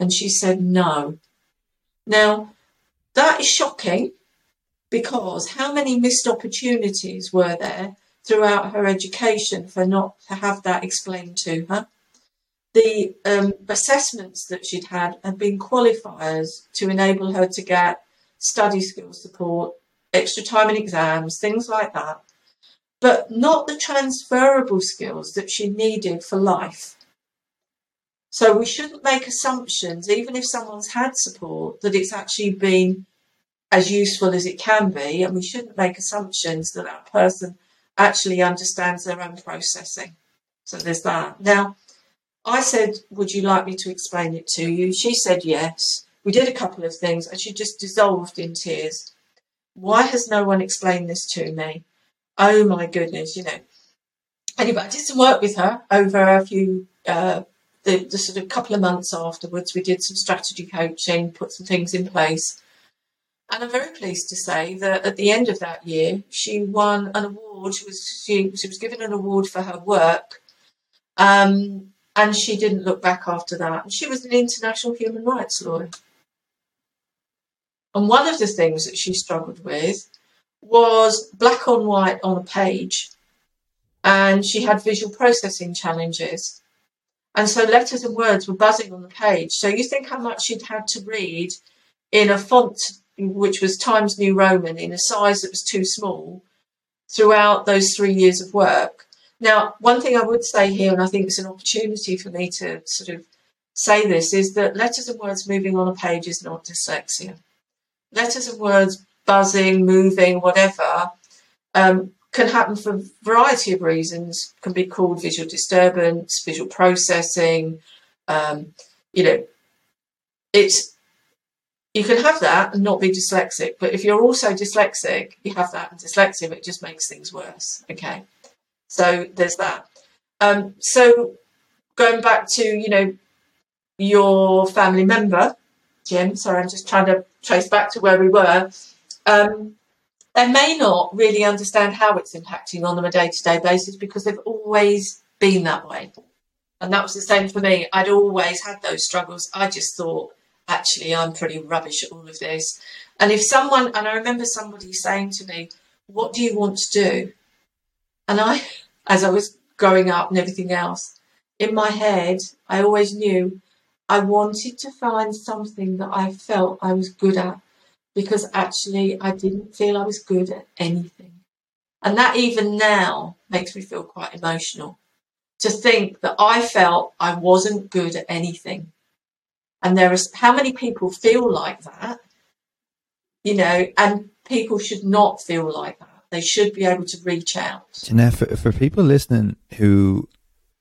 And she said, no. Now, that is shocking, because how many missed opportunities were there throughout her education for not to have that explained to her? The um, assessments that she'd had had been qualifiers to enable her to get study skill support, extra time in exams, things like that, but not the transferable skills that she needed for life. So we shouldn't make assumptions, even if someone's had support, that it's actually been as useful as it can be, and we shouldn't make assumptions that that person actually understands their own processing. So there's that. Now, I said, would you like me to explain it to you? She said yes. We did a couple of things and she just dissolved in tears. Why has no one explained this to me? oh my goodness, you know. Anyway, I did some work with her over a few, uh, the, the sort of couple of months afterwards. We did some strategy coaching, put some things in place. And I'm very pleased to say that at the end of that year, she won an award. She was, she, she was given an award for her work. Um, and she didn't look back after that. She was an international human rights lawyer. And one of the things that she struggled with was black on white on a page. And she had visual processing challenges. And so letters and words were buzzing on the page. So you think how much she'd had to read in a font which was Times New Roman, in a size that was too small, throughout those three years of work. Now, one thing I would say here, and I think it's an opportunity for me to sort of say this, is that letters and words moving on a page is not dyslexia. Letters and words buzzing, moving, whatever, um, can happen for a variety of reasons, can be called visual disturbance, visual processing, um, you know, it's, you can have that and not be dyslexic, but if you're also dyslexic, you have that and dyslexia, but it just makes things worse, okay? So there's that. Um, so going back to, you know, your family member, Jim, sorry, I'm just trying to trace back to where we were. Um, they may not really understand how it's impacting on them a day-to-day basis because they've always been that way. And that was the same for me. I'd always had those struggles. I just thought, actually, I'm pretty rubbish at all of this. And if someone, and I remember somebody saying to me, what do you want to do? And I, as I was growing up and everything else, in my head, I always knew I wanted to find something that I felt I was good at, because actually I didn't feel I was good at anything. And that even now makes me feel quite emotional, to think that I felt I wasn't good at anything. And there is, how many people feel like that, you know, and people should not feel like that. They should be able to reach out. Janette, for, for people listening who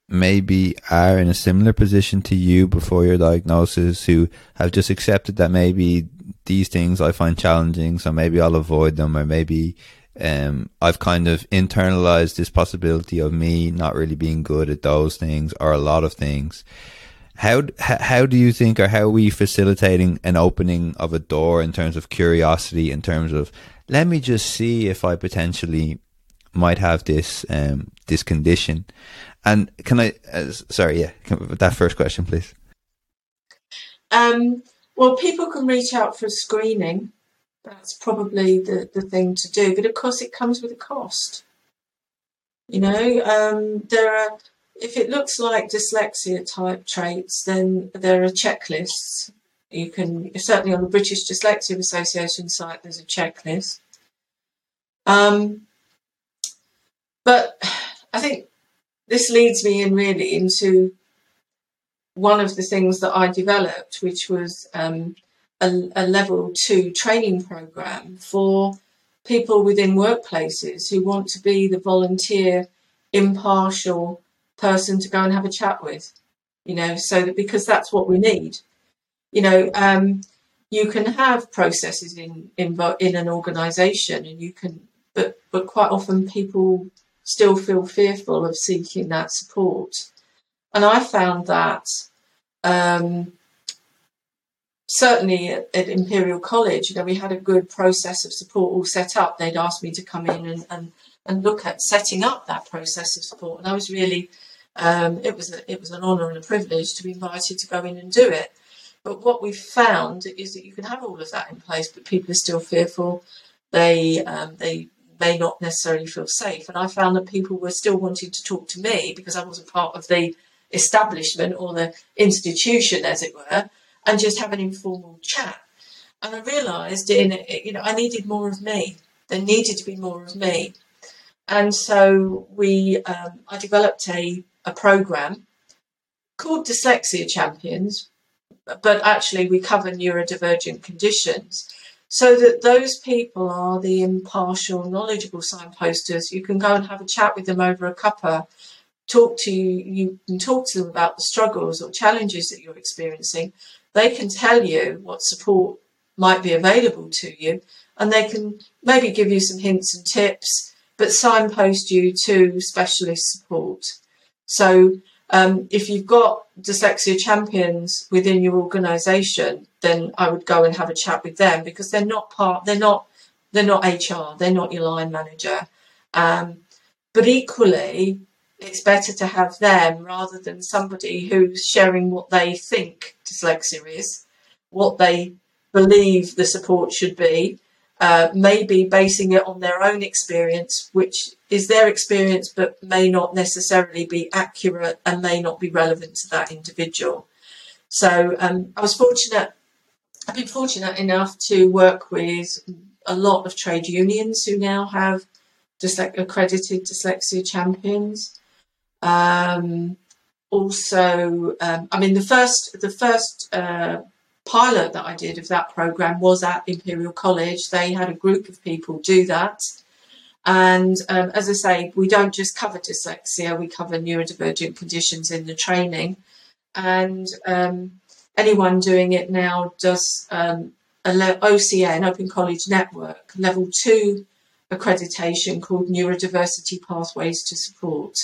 maybe are in a similar position to you before your diagnosis, who have just accepted that maybe these things I find challenging, so maybe I'll avoid them, or maybe um, I've kind of internalized this possibility of me not really being good at those things or a lot of things. How how do you think, or how are we facilitating an opening of a door in terms of curiosity, in terms of, let me just see if I potentially might have this um, this condition? And can I, uh, sorry, yeah, can, that first question, please. Um, well, people can reach out for screening. That's probably the, the thing to do. But of course, it comes with a cost. You know, um, there are... If it looks like dyslexia type traits, then there are checklists. You can, certainly on the British Dyslexia Association site, there's a checklist. Um, but I think this leads me in really into one of the things that I developed, which was um, a, a level two training program for people within workplaces who want to be the volunteer, impartial person to go and have a chat with, you know, so that, because that's what we need, you know. Um, you can have processes in in in an organisation, and you can, but but quite often people still feel fearful of seeking that support, and I found that um, certainly at, at Imperial College, you know, we had a good process of support all set up. They'd asked me to come in and and, and look at setting up that process of support, and I was really. Um, it was a, it was an honour and a privilege to be invited to go in and do it. But what we've found is that you can have all of that in place, but people are still fearful. They um, they may not necessarily feel safe. And I found that people were still wanting to talk to me because I wasn't part of the establishment or the institution, as it were, and just have an informal chat. And I realised, in you know, I needed more of me. There needed to be more of me. And so we, um, I developed a a program called Dyslexia Champions, but actually we cover neurodivergent conditions, so that those people are the impartial, knowledgeable signposters. You can go and have a chat with them over a cuppa, talk to you, you can talk to them about the struggles or challenges that you're experiencing. They can tell you what support might be available to you, and they can maybe give you some hints and tips, but signpost you to specialist support. So um, if you've got Dyslexia Champions within your organisation, then I would go and have a chat with them, because they're not part, they're not, they're not H R, they're not your line manager. Um, but equally, it's better to have them rather than somebody who's sharing what they think dyslexia is, what they believe the support should be, uh, maybe basing it on their own experience, which is their experience, but may not necessarily be accurate and may not be relevant to that individual. So um, I was fortunate, I've been fortunate enough to work with a lot of trade unions who now have dysle- accredited Dyslexia Champions. Um, also, um, I mean, the first, the first, uh, pilot that I did of that program was at Imperial College. They had a group of people do that, and um, as I say, we don't just cover dyslexia, we cover neurodivergent conditions in the training, and um, anyone doing it now does um, a le- O C N, Open College Network, level two accreditation called Neurodiversity Pathways to Support.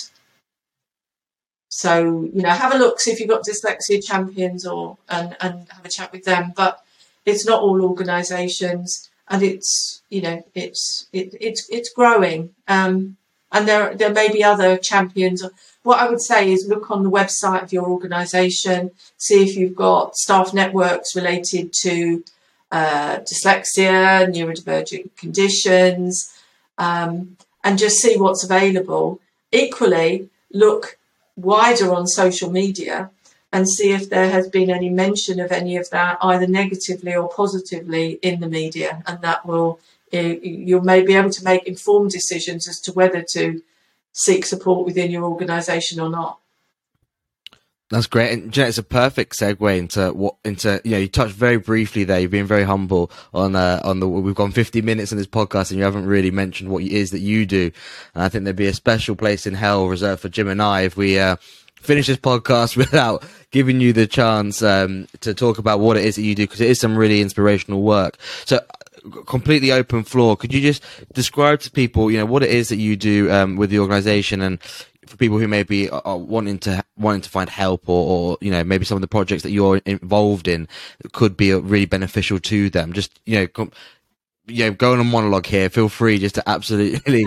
So, you know, have a look, see if you've got Dyslexia Champions, or and, and have a chat with them. But it's not all organisations, and it's, you know, it's it, it's it's growing. Um, and there there may be other champions. What I would say is look on the website of your organisation, see if you've got staff networks related to uh, dyslexia, neurodivergent conditions, um, and just see what's available. Equally, look wider on social media and see if there has been any mention of any of that, either negatively or positively, in the media, and that will, you may be able to make informed decisions as to whether to seek support within your organisation or not. That's great, and Janette, it's a perfect segue into what into you know you touched very briefly there. You've been very humble on uh, on the we've gone fifty minutes in this podcast, and you haven't really mentioned what it is that you do. And I think there'd be a special place in hell reserved for Jim and I if we uh, finish this podcast without giving you the chance um, to talk about what it is that you do, because it is some really inspirational work. So, completely open floor. Could you just describe to people, you know, what it is that you do um, with the organisation, and for people who maybe are wanting to wanting to find help, or, or you know, maybe some of the projects that you're involved in could be really beneficial to them? Just, you know, com- you know, go on a monologue here. Feel free just to absolutely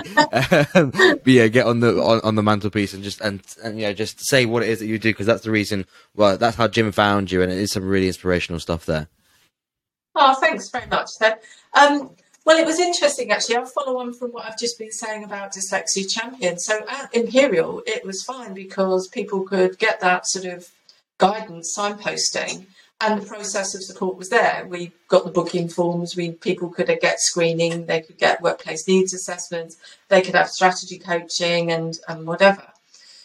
um, yeah, get on the on, on the mantelpiece and just and, and you know, just say what it is that you do, because that's the reason. Well, that's how Jim found you, and it is some really inspirational stuff there. Oh, thanks very much. Then, um, well, it was interesting, actually. I'll follow on from what I've just been saying about Dyslexia Champions. So at Imperial, it was fine because people could get that sort of guidance, signposting, and the process of support was there. We got the booking forms. We people could get screening. They could get workplace needs assessments. They could have strategy coaching and, and whatever.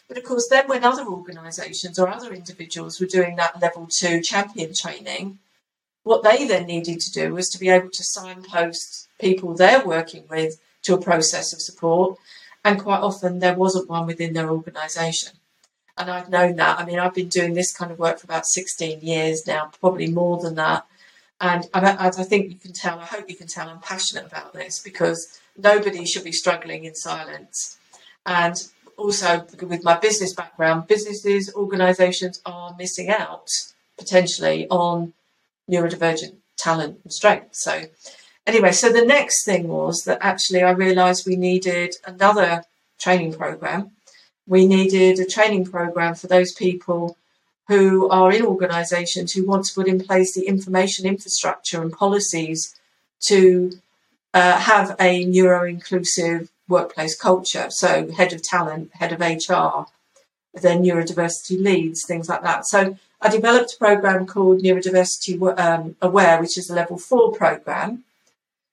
But, of course, then when other organisations or other individuals were doing that level two champion training, what they then needed to do was to be able to signpost people they're working with to a process of support. And quite often there wasn't one within their organisation. And I've known that. I mean, I've been doing this kind of work for about sixteen years now, probably more than that. And I, I think you can tell, I hope you can tell I'm passionate about this, because nobody should be struggling in silence. And also, with my business background, businesses, organisations are missing out potentially on neurodivergent talent and strength. So anyway, so the next thing was that actually I realised we needed another training programme. We needed a training programme for those people who are in organisations who want to put in place the information infrastructure and policies to uh, have a neuroinclusive workplace culture. So head of talent, head of H R, then neurodiversity leads, things like that. So I developed a program called Neurodiversity um, Aware, which is a level four program.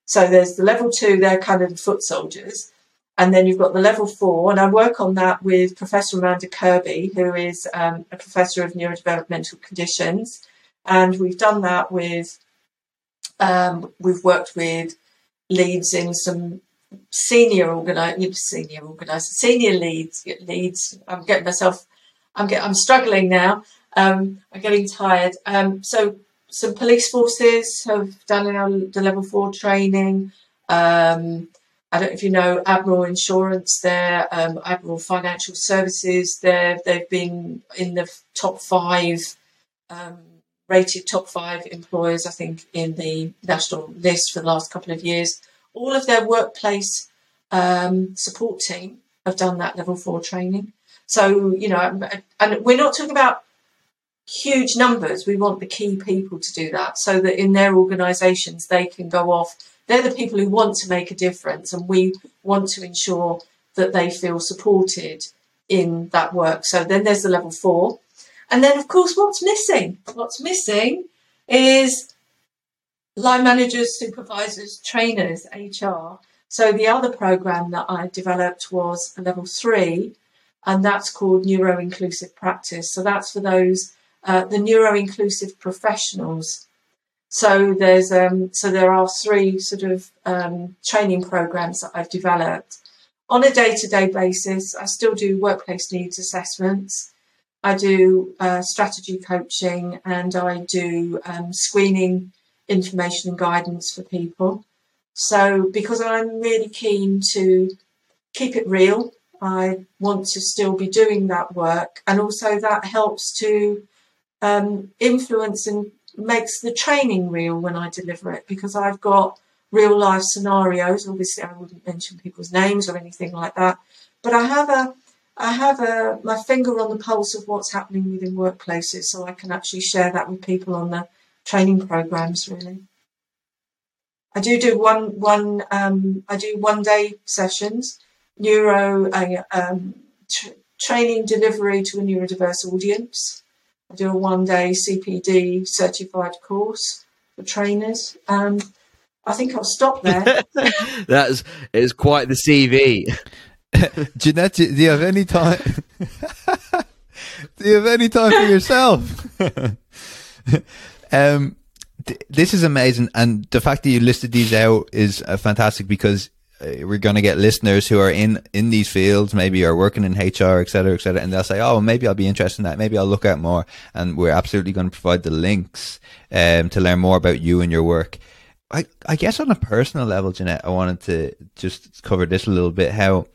So there's the level two, they're kind of the foot soldiers. And then you've got the level four. And I work on that with Professor Amanda Kirby, who is um, a professor of neurodevelopmental conditions. And we've done that with, um, we've worked with leads in some senior organi- senior organizers, senior leads, leads. I'm getting myself, I'm get, I'm struggling now. Um, I'm getting tired. Um, so some police forces have done the level four training. Um, I don't know if you know Admiral Insurance there, um, Admiral Financial Services there. They've been in the top five, um, rated top five employers, I think, in the national list for the last couple of years. All of their workplace um, support team have done that level four training. So, you know, and we're not talking about huge numbers. We want the key people to do that so that in their organisations they can go off. They're the people who want to make a difference, and we want to ensure that they feel supported in that work. So then there's the level four. And then, of course, what's missing? What's missing is line managers, supervisors, trainers, H R. So the other programme that I developed was a level three, and that's called Neuroinclusive Practice. So that's for those, uh, the neuroinclusive professionals. So there's um, so there are three sort of um, training programs that I've developed. On a day-to-day basis, I still do workplace needs assessments. I do uh, strategy coaching, and I do um, screening information and guidance for people. So because I'm really keen to keep it real, I want to still be doing that work. And also that helps to um, influence and makes the training real when I deliver it, because I've got real life scenarios. Obviously, I wouldn't mention people's names or anything like that, but I have a, I have a my finger on the pulse of what's happening within workplaces, so I can actually share that with people on the training programs. Really, I do do one one um, I do one day sessions, neuro uh, um, tr- training delivery to a neurodiverse audience. I do a one-day C P D certified course for trainers. Um, I think I'll stop there. That is, is quite the C V. Janette, do you have any time? Do you have any time for yourself? um, th- this is amazing, and the fact that you listed these out is uh, fantastic, because we're going to get listeners who are in, in these fields, maybe are working in H R, et cetera, et cetera. And they'll say, oh, well, maybe I'll be interested in that. Maybe I'll look at more. And we're absolutely going to provide the links um, to learn more about you and your work. I, I guess on a personal level, Janette, I wanted to just cover this a little bit. How,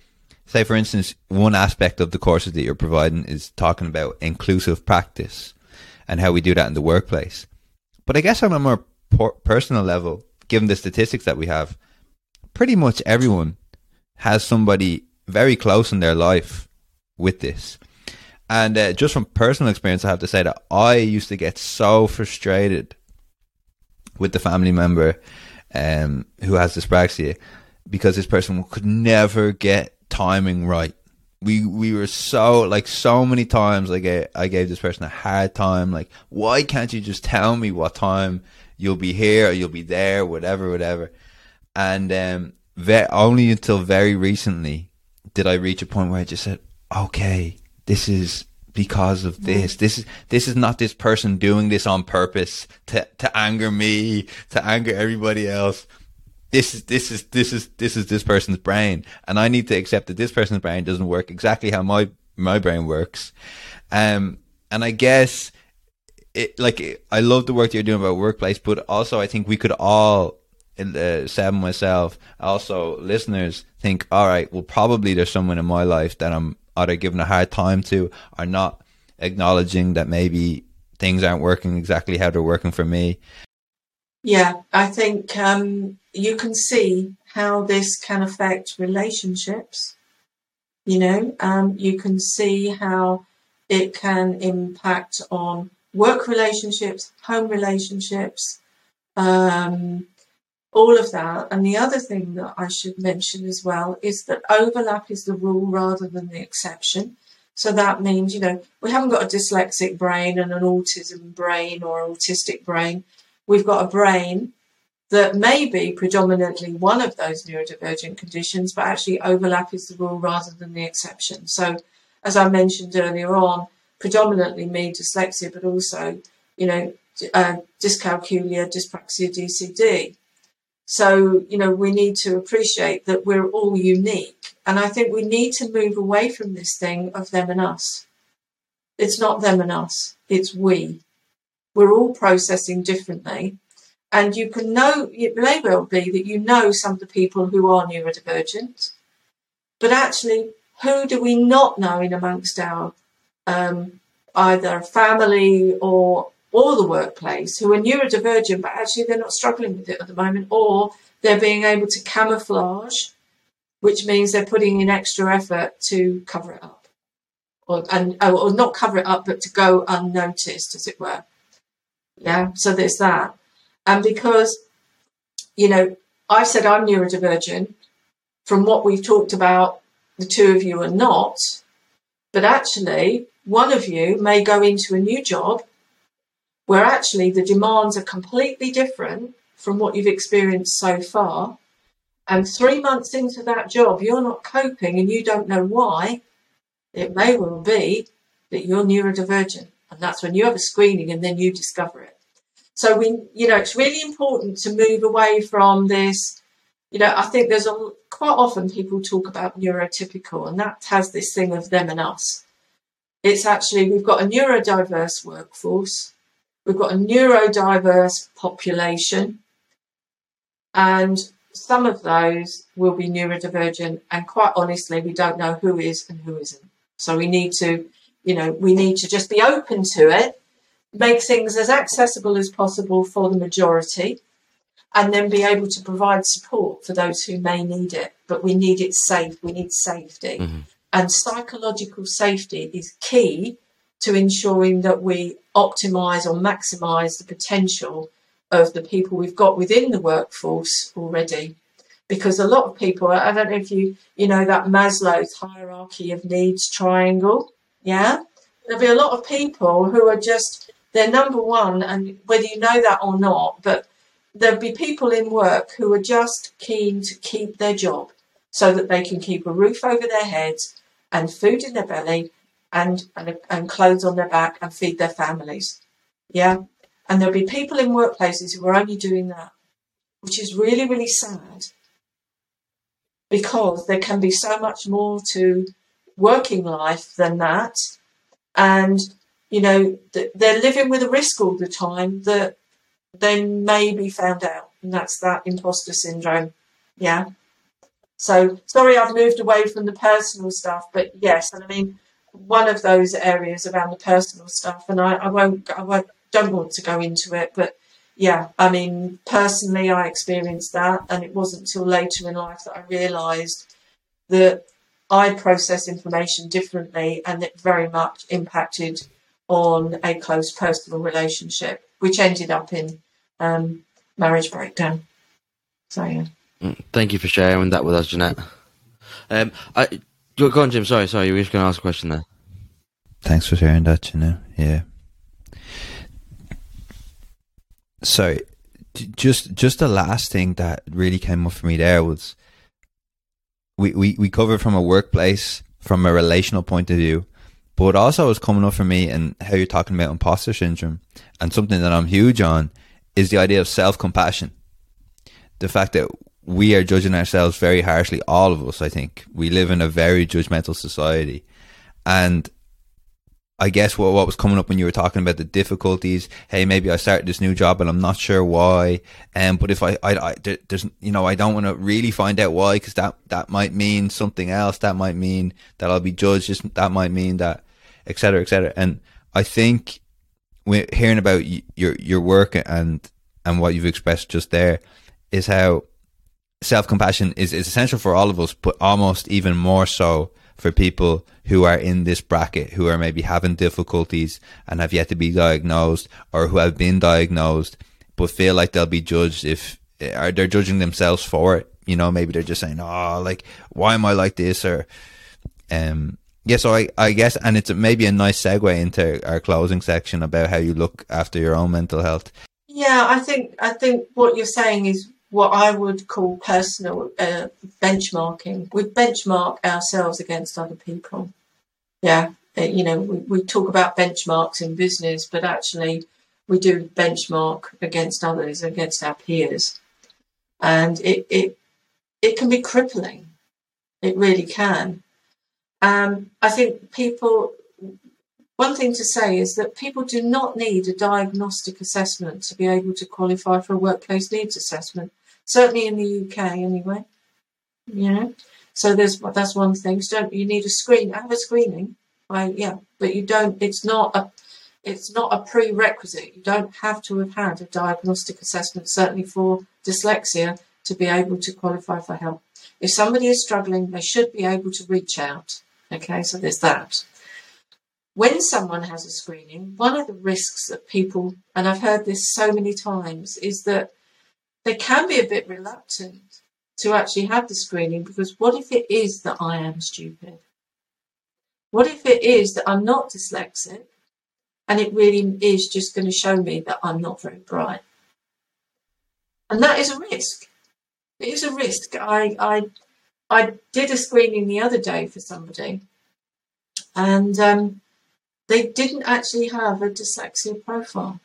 say, for instance, one aspect of the courses that you're providing is talking about inclusive practice and how we do that in the workplace. But I guess on a more por- personal level, given the statistics that we have, pretty much everyone has somebody very close in their life with this. And uh, just from personal experience, I have to say that I used to get so frustrated with the family member um, who has dyspraxia, because this person could never get timing right. We we were so, like, so many times I gave, I gave this person a hard time. Like, why can't you just tell me what time you'll be here or you'll be there, whatever, whatever. And um, ve- only until very recently did I reach a point where I just said, okay, this is because of this. This is this is not this person doing this on purpose to, to anger me, to anger everybody else. This is this is this is this is this person's brain. And I need to accept that this person's brain doesn't work exactly how my, my brain works. Um, and I guess it, like, it, I love the work that you're doing about workplace, but also I think we could all, Uh, Seb, myself, also listeners, think, all right, well, probably there's someone in my life that I'm either giving a hard time to or not acknowledging that maybe things aren't working exactly how they're working for me. Yeah, I think um, you can see how this can affect relationships. You know, um, you can see how it can impact on work relationships, home relationships, um, all of that. And the other thing that I should mention as well is that overlap is the rule rather than the exception. So that means, you know, we haven't got a dyslexic brain and an autism brain or an autistic brain. We've got a brain that may be predominantly one of those neurodivergent conditions, but actually overlap is the rule rather than the exception. So as I mentioned earlier on, predominantly me, dyslexia, but also, you know, uh, dyscalculia, dyspraxia, D C D. So, you know, we need to appreciate that we're all unique. And I think we need to move away from this thing of them and us. It's not them and us, it's we. We're all processing differently. And you can know, it may well be that you know some of the people who are neurodivergent, but actually, who do we not know in amongst our um, either family or or the workplace who are neurodivergent, but actually they're not struggling with it at the moment, or they're being able to camouflage, which means they're putting in extra effort to cover it up, or and or not cover it up, but to go unnoticed, as it were. Yeah, so there's that. And because, you know, I said I'm neurodivergent, from what we've talked about, the two of you are not, but actually one of you may go into a new job where actually the demands are completely different from what you've experienced so far. And three months into that job, you're not coping and you don't know why. It may well be that you're neurodivergent, and that's when you have a screening and then you discover it. So we, you know, it's really important to move away from this. You know, I think there's a, quite often people talk about neurotypical, and that has this thing of them and us. It's actually, we've got a neurodiverse workforce, we've got a neurodiverse population, and some of those will be neurodivergent. And quite honestly, we don't know who is and who isn't. So we need to, you know, we need to just be open to it. Make things as accessible as possible for the majority, and then be able to provide support for those who may need it. But we need it safe. We need safety. Mm-hmm. And psychological safety is key to ensuring that we optimise or maximise the potential of the people we've got within the workforce already. Because a lot of people, I don't know if you, you know, that Maslow's hierarchy of needs triangle, yeah? There'll be a lot of people who are just... they're number one, and whether you know that or not, but there'll be people in work who are just keen to keep their job so that they can keep a roof over their heads and food in their belly and, and, and clothes on their back and feed their families. Yeah. And there'll be people in workplaces who are only doing that, which is really, really sad, because there can be so much more to working life than that. And you know, they're living with a risk all the time that they may be found out. And that's that imposter syndrome. Yeah. So sorry, I've moved away from the personal stuff, but yes. And I mean, one of those areas around the personal stuff, and I, I won't, I won't, don't want to go into it, but yeah, I mean, personally, I experienced that. And it wasn't till later in life that I realised that I process information differently, and it very much impacted on a close personal relationship, which ended up in um, marriage breakdown. So, yeah. Thank you for sharing that with us, Janette. Um, I, go on, Jim. Sorry, sorry. You were just going to ask a question there. Thanks for sharing that, Janette. Yeah. So, just just the last thing that really came up for me there was we, we, we covered from a workplace, from a relational point of view, but also is coming up for me and how you're talking about imposter syndrome, and something that I'm huge on is the idea of self-compassion. The fact that we are judging ourselves very harshly, all of us, I think. We live in a very judgmental society. And I guess what, what was coming up when you were talking about the difficulties, hey, maybe I started this new job and I'm not sure why. Um, but if I, I, I there, there's, you know, I don't want to really find out why, because that, that might mean something else. That might mean that I'll be judged. That might mean that, et cetera, et cetera. And I think we're hearing about your, your work and, and what you've expressed just there is how self-compassion is, is essential for all of us, but almost even more so for people who are in this bracket, who are maybe having difficulties and have yet to be diagnosed, or who have been diagnosed, but feel like they'll be judged if, or they're judging themselves for it. You know, maybe they're just saying, oh, like, why am I like this? Or, um, yeah, so I, I guess, and it's maybe a nice segue into our closing section about how you look after your own mental health. Yeah, I think I think what you're saying is what I would call personal uh, benchmarking. We benchmark ourselves against other people. Yeah, you know, we, we talk about benchmarks in business, but actually we do benchmark against others, against our peers. And it it, it can be crippling. It really can. Um, I think people, One thing to say is that people do not need a diagnostic assessment to be able to qualify for a workplace needs assessment, certainly in the U K anyway. You know, so there's that's one thing. So don't you need a screen? Have a screening, right? Yeah, but you don't. It's not a it's not a prerequisite. You don't have to have had a diagnostic assessment, certainly for dyslexia, to be able to qualify for help. If somebody is struggling, they should be able to reach out. Okay, so there's that. When someone has a screening, one of the risks that people, and I've heard this so many times, is that they can be a bit reluctant to actually have the screening because what if it is that I am stupid? What if it is that I'm not dyslexic and it really is just going to show me that I'm not very bright? And that is a risk. It is a risk. I, I, I did a screening the other day for somebody and um, they didn't actually have a dyslexia profile.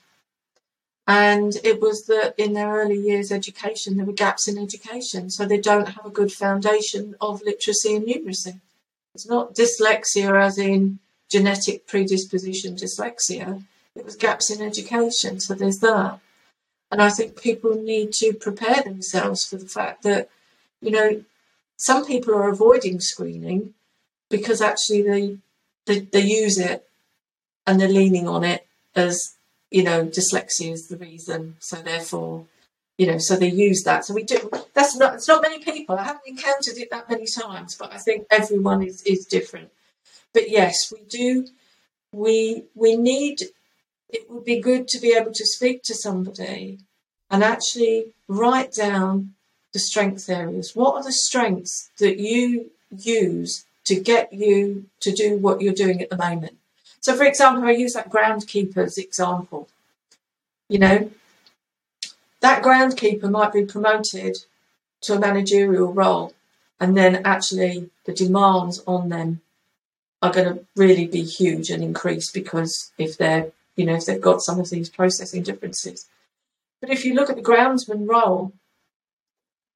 And it was that in their early years education, there were gaps in education. So they don't have a good foundation of literacy and numeracy. It's not dyslexia as in genetic predisposition dyslexia. It was gaps in education. So there's that. And I think people need to prepare themselves for the fact that, you know, some people are avoiding screening because actually they they, they use it. And they're leaning on it as, you know, dyslexia is the reason. So therefore, you know, so they use that. So we do, that's not, it's not many people. I haven't encountered it that many times, but I think everyone is, is different. But yes, we do, we, we need, it would be good to be able to speak to somebody and actually write down the strength areas. What are the strengths that you use to get you to do what you're doing at the moment? So, for example, I use that groundkeeper's example. You know, that groundkeeper might be promoted to a managerial role, and then actually the demands on them are going to really be huge and increase because if they're, you know, if they've got some of these processing differences. But if you look at the groundsman role,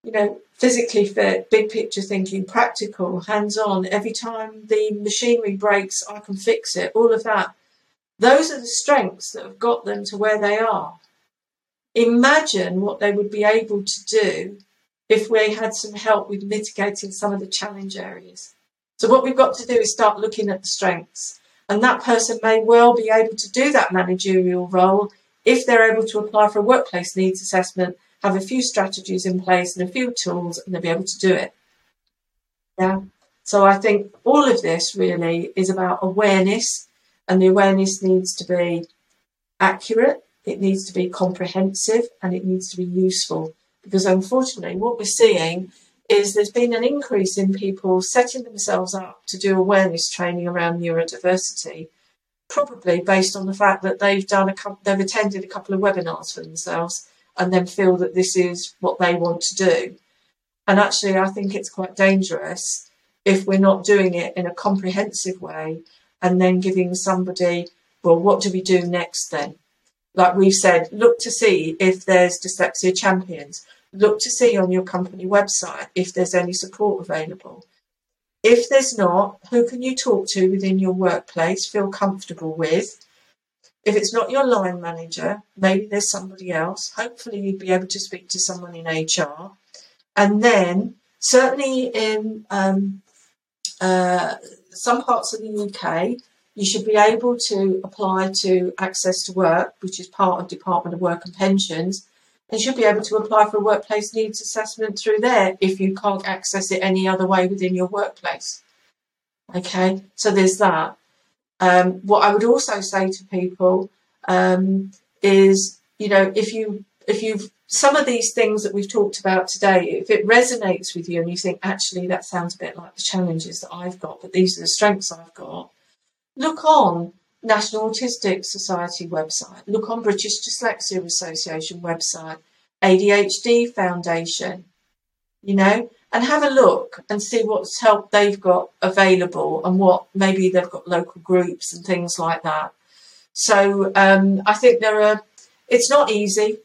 you know, physically fit, big picture thinking, practical, hands-on, every time the machinery breaks, I can fix it, all of that. Those are the strengths that have got them to where they are. Imagine what they would be able to do if we had some help with mitigating some of the challenge areas. So what we've got to do is start looking at the strengths. And that person may well be able to do that managerial role if they're able to apply for a workplace needs assessment, have a few strategies in place and a few tools, and they'll be able to do it. Yeah. So I think all of this really is about awareness, and the awareness needs to be accurate, it needs to be comprehensive, and it needs to be useful. Because unfortunately, what we're seeing is there's been an increase in people setting themselves up to do awareness training around neurodiversity, probably based on the fact that they've done a couple, they've attended a couple of webinars for themselves, and then feel that this is what they want to do. And actually, I think it's quite dangerous if we're not doing it in a comprehensive way and then giving somebody, well, what do we do next then? Like we've said, look to see if there's Dyslexia Champions. Look to see on your company website if there's any support available. If there's not, who can you talk to within your workplace, feel comfortable with? If it's not your line manager, maybe there's somebody else. Hopefully you'd be able to speak to someone in H R. And then certainly in um, uh, some parts of the U K, you should be able to apply to Access to Work, which is part of Department of Work and Pensions, and should be able to apply for a workplace needs assessment through there if you can't access it any other way within your workplace. Okay, so there's that. Um, what I would also say to people um, is, you know, if you if you've some of these things that we've talked about today, if it resonates with you and you think, actually, that sounds a bit like the challenges that I've got, but these are the strengths I've got, look on National Autistic Society website, look on British Dyslexia Association website, A D H D Foundation, you know, and have a look and see what help they've got available and what maybe they've got local groups and things like that. So um, I think there are, it's not easy.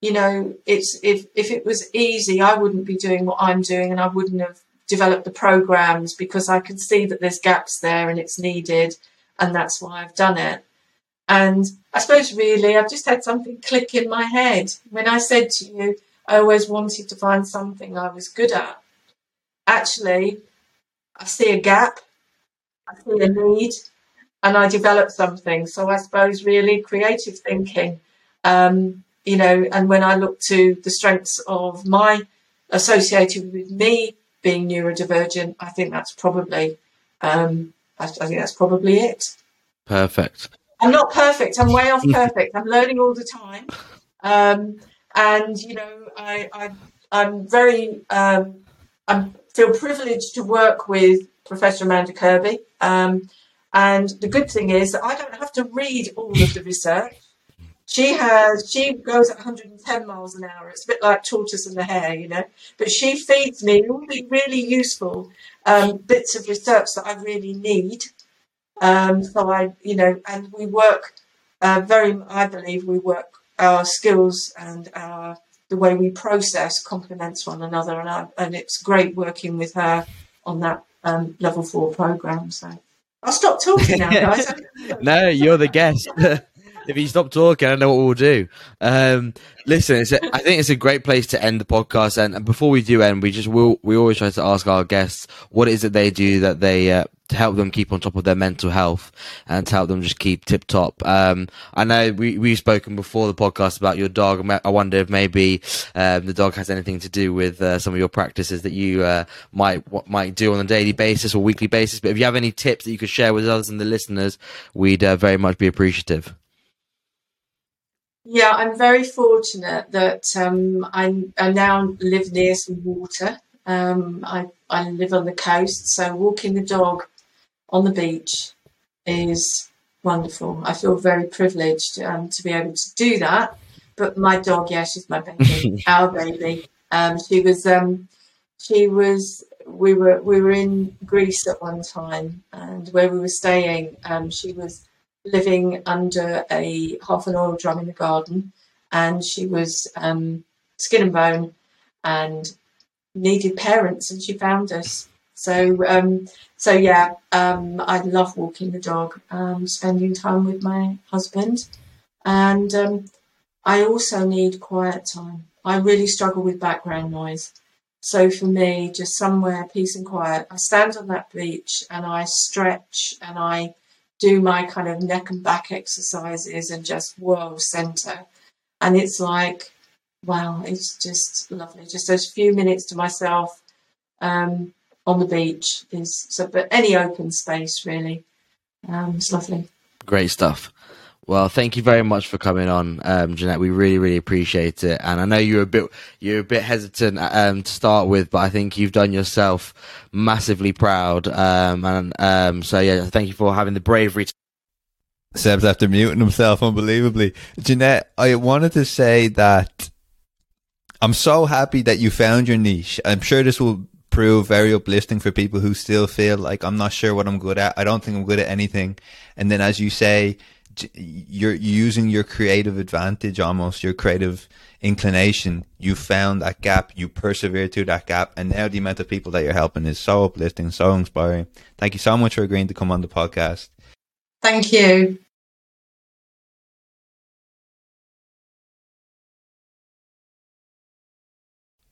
You know, it's if, if it was easy, I wouldn't be doing what I'm doing and I wouldn't have developed the programs because I can see that there's gaps there and it's needed. and that's why I've done it. And I suppose really I've just had something click in my head. When I said to you, I always wanted to find something I was good at. Actually, I see a gap, I see a need, and I develop something. So I suppose really creative thinking, um, you know, and when I look to the strengths of my associated with me being neurodivergent, I think that's probably, um, I, I think that's probably it. Perfect. I'm not perfect. I'm way off perfect. I'm learning all the time. Um, and, you know, I, I, I'm very, um, I feel privileged to work with Professor Amanda Kirby. Um, and the good thing is that I don't have to read all of the research. She has, she goes at one hundred ten miles an hour. It's a bit like tortoise and the hare, you know, but she feeds me all the really useful um, bits of research that I really need. Um, so I, you know, and we work uh, very, I believe we work our skills and our, the way we process complements one another. And I, and it's great working with her on that um, level four program. So I'll stop talking now, guys. No, you're the guest. If you stop talking, I know what we'll do. Um, listen, it's a, I think it's a great place to end the podcast. And, and before we do end, we just will. We always try to ask our guests what it is that they do that they uh, to help them keep on top of their mental health and to help them just keep tip top. Um, I know we we've spoken before the podcast about your dog. I wonder if maybe um, the dog has anything to do with uh, some of your practices that you uh, might what, might do on a daily basis or weekly basis. But if you have any tips that you could share with us and the listeners, we'd uh, very much be appreciative. Yeah, I'm very fortunate that um, I, I now live near some water. Um, I, I live on the coast, so walking the dog on the beach is wonderful. I feel very privileged um, to be able to do that. But my dog, yeah, she's my baby, our baby. Um, she was, um, she was. We were, we were in Greece at one time, and where we were staying, um, she was living under a half an oil drum in the garden, and she was um, skin and bone and needed parents, and she found us. So, um, so yeah, um, I love walking the dog, um, spending time with my husband, and um, I also need quiet time. I really struggle with background noise. So for me, just somewhere, peace and quiet. I stand on that beach and I stretch and I do my kind of neck and back exercises and just whirl centre. And it's like, wow, it's just lovely. Just those few minutes to myself um, on the beach is so, but any open space really, um, it's lovely. Great stuff. Well, thank you very much for coming on, um, Janette. We really, really appreciate it. And I know you're a bit, you're a bit hesitant um, to start with, but I think you've done yourself massively proud. Um, and um, so, yeah, thank you for having the bravery. To- Seb's after muting himself, unbelievably. Janette, I wanted to say that I'm so happy that you found your niche. I'm sure this will prove very uplifting for people who still feel like, I'm not sure what I'm good at. I don't think I'm good at anything. And then, as you say, you're using your creative advantage, almost your creative inclination. You found that gap, you persevered through that gap, and now the amount of people that you're helping is so uplifting, so inspiring. Thank you so much for agreeing to come on the podcast. Thank you.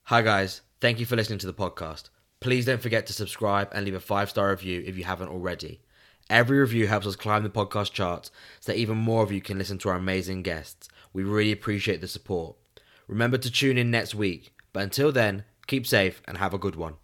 Hi guys, thank you for listening to the podcast. Please don't forget to subscribe and leave a five-star review if you haven't already. Every review helps us climb the podcast charts so that even more of you can listen to our amazing guests. We really appreciate the support. Remember to tune in next week, but until then, keep safe and have a good one.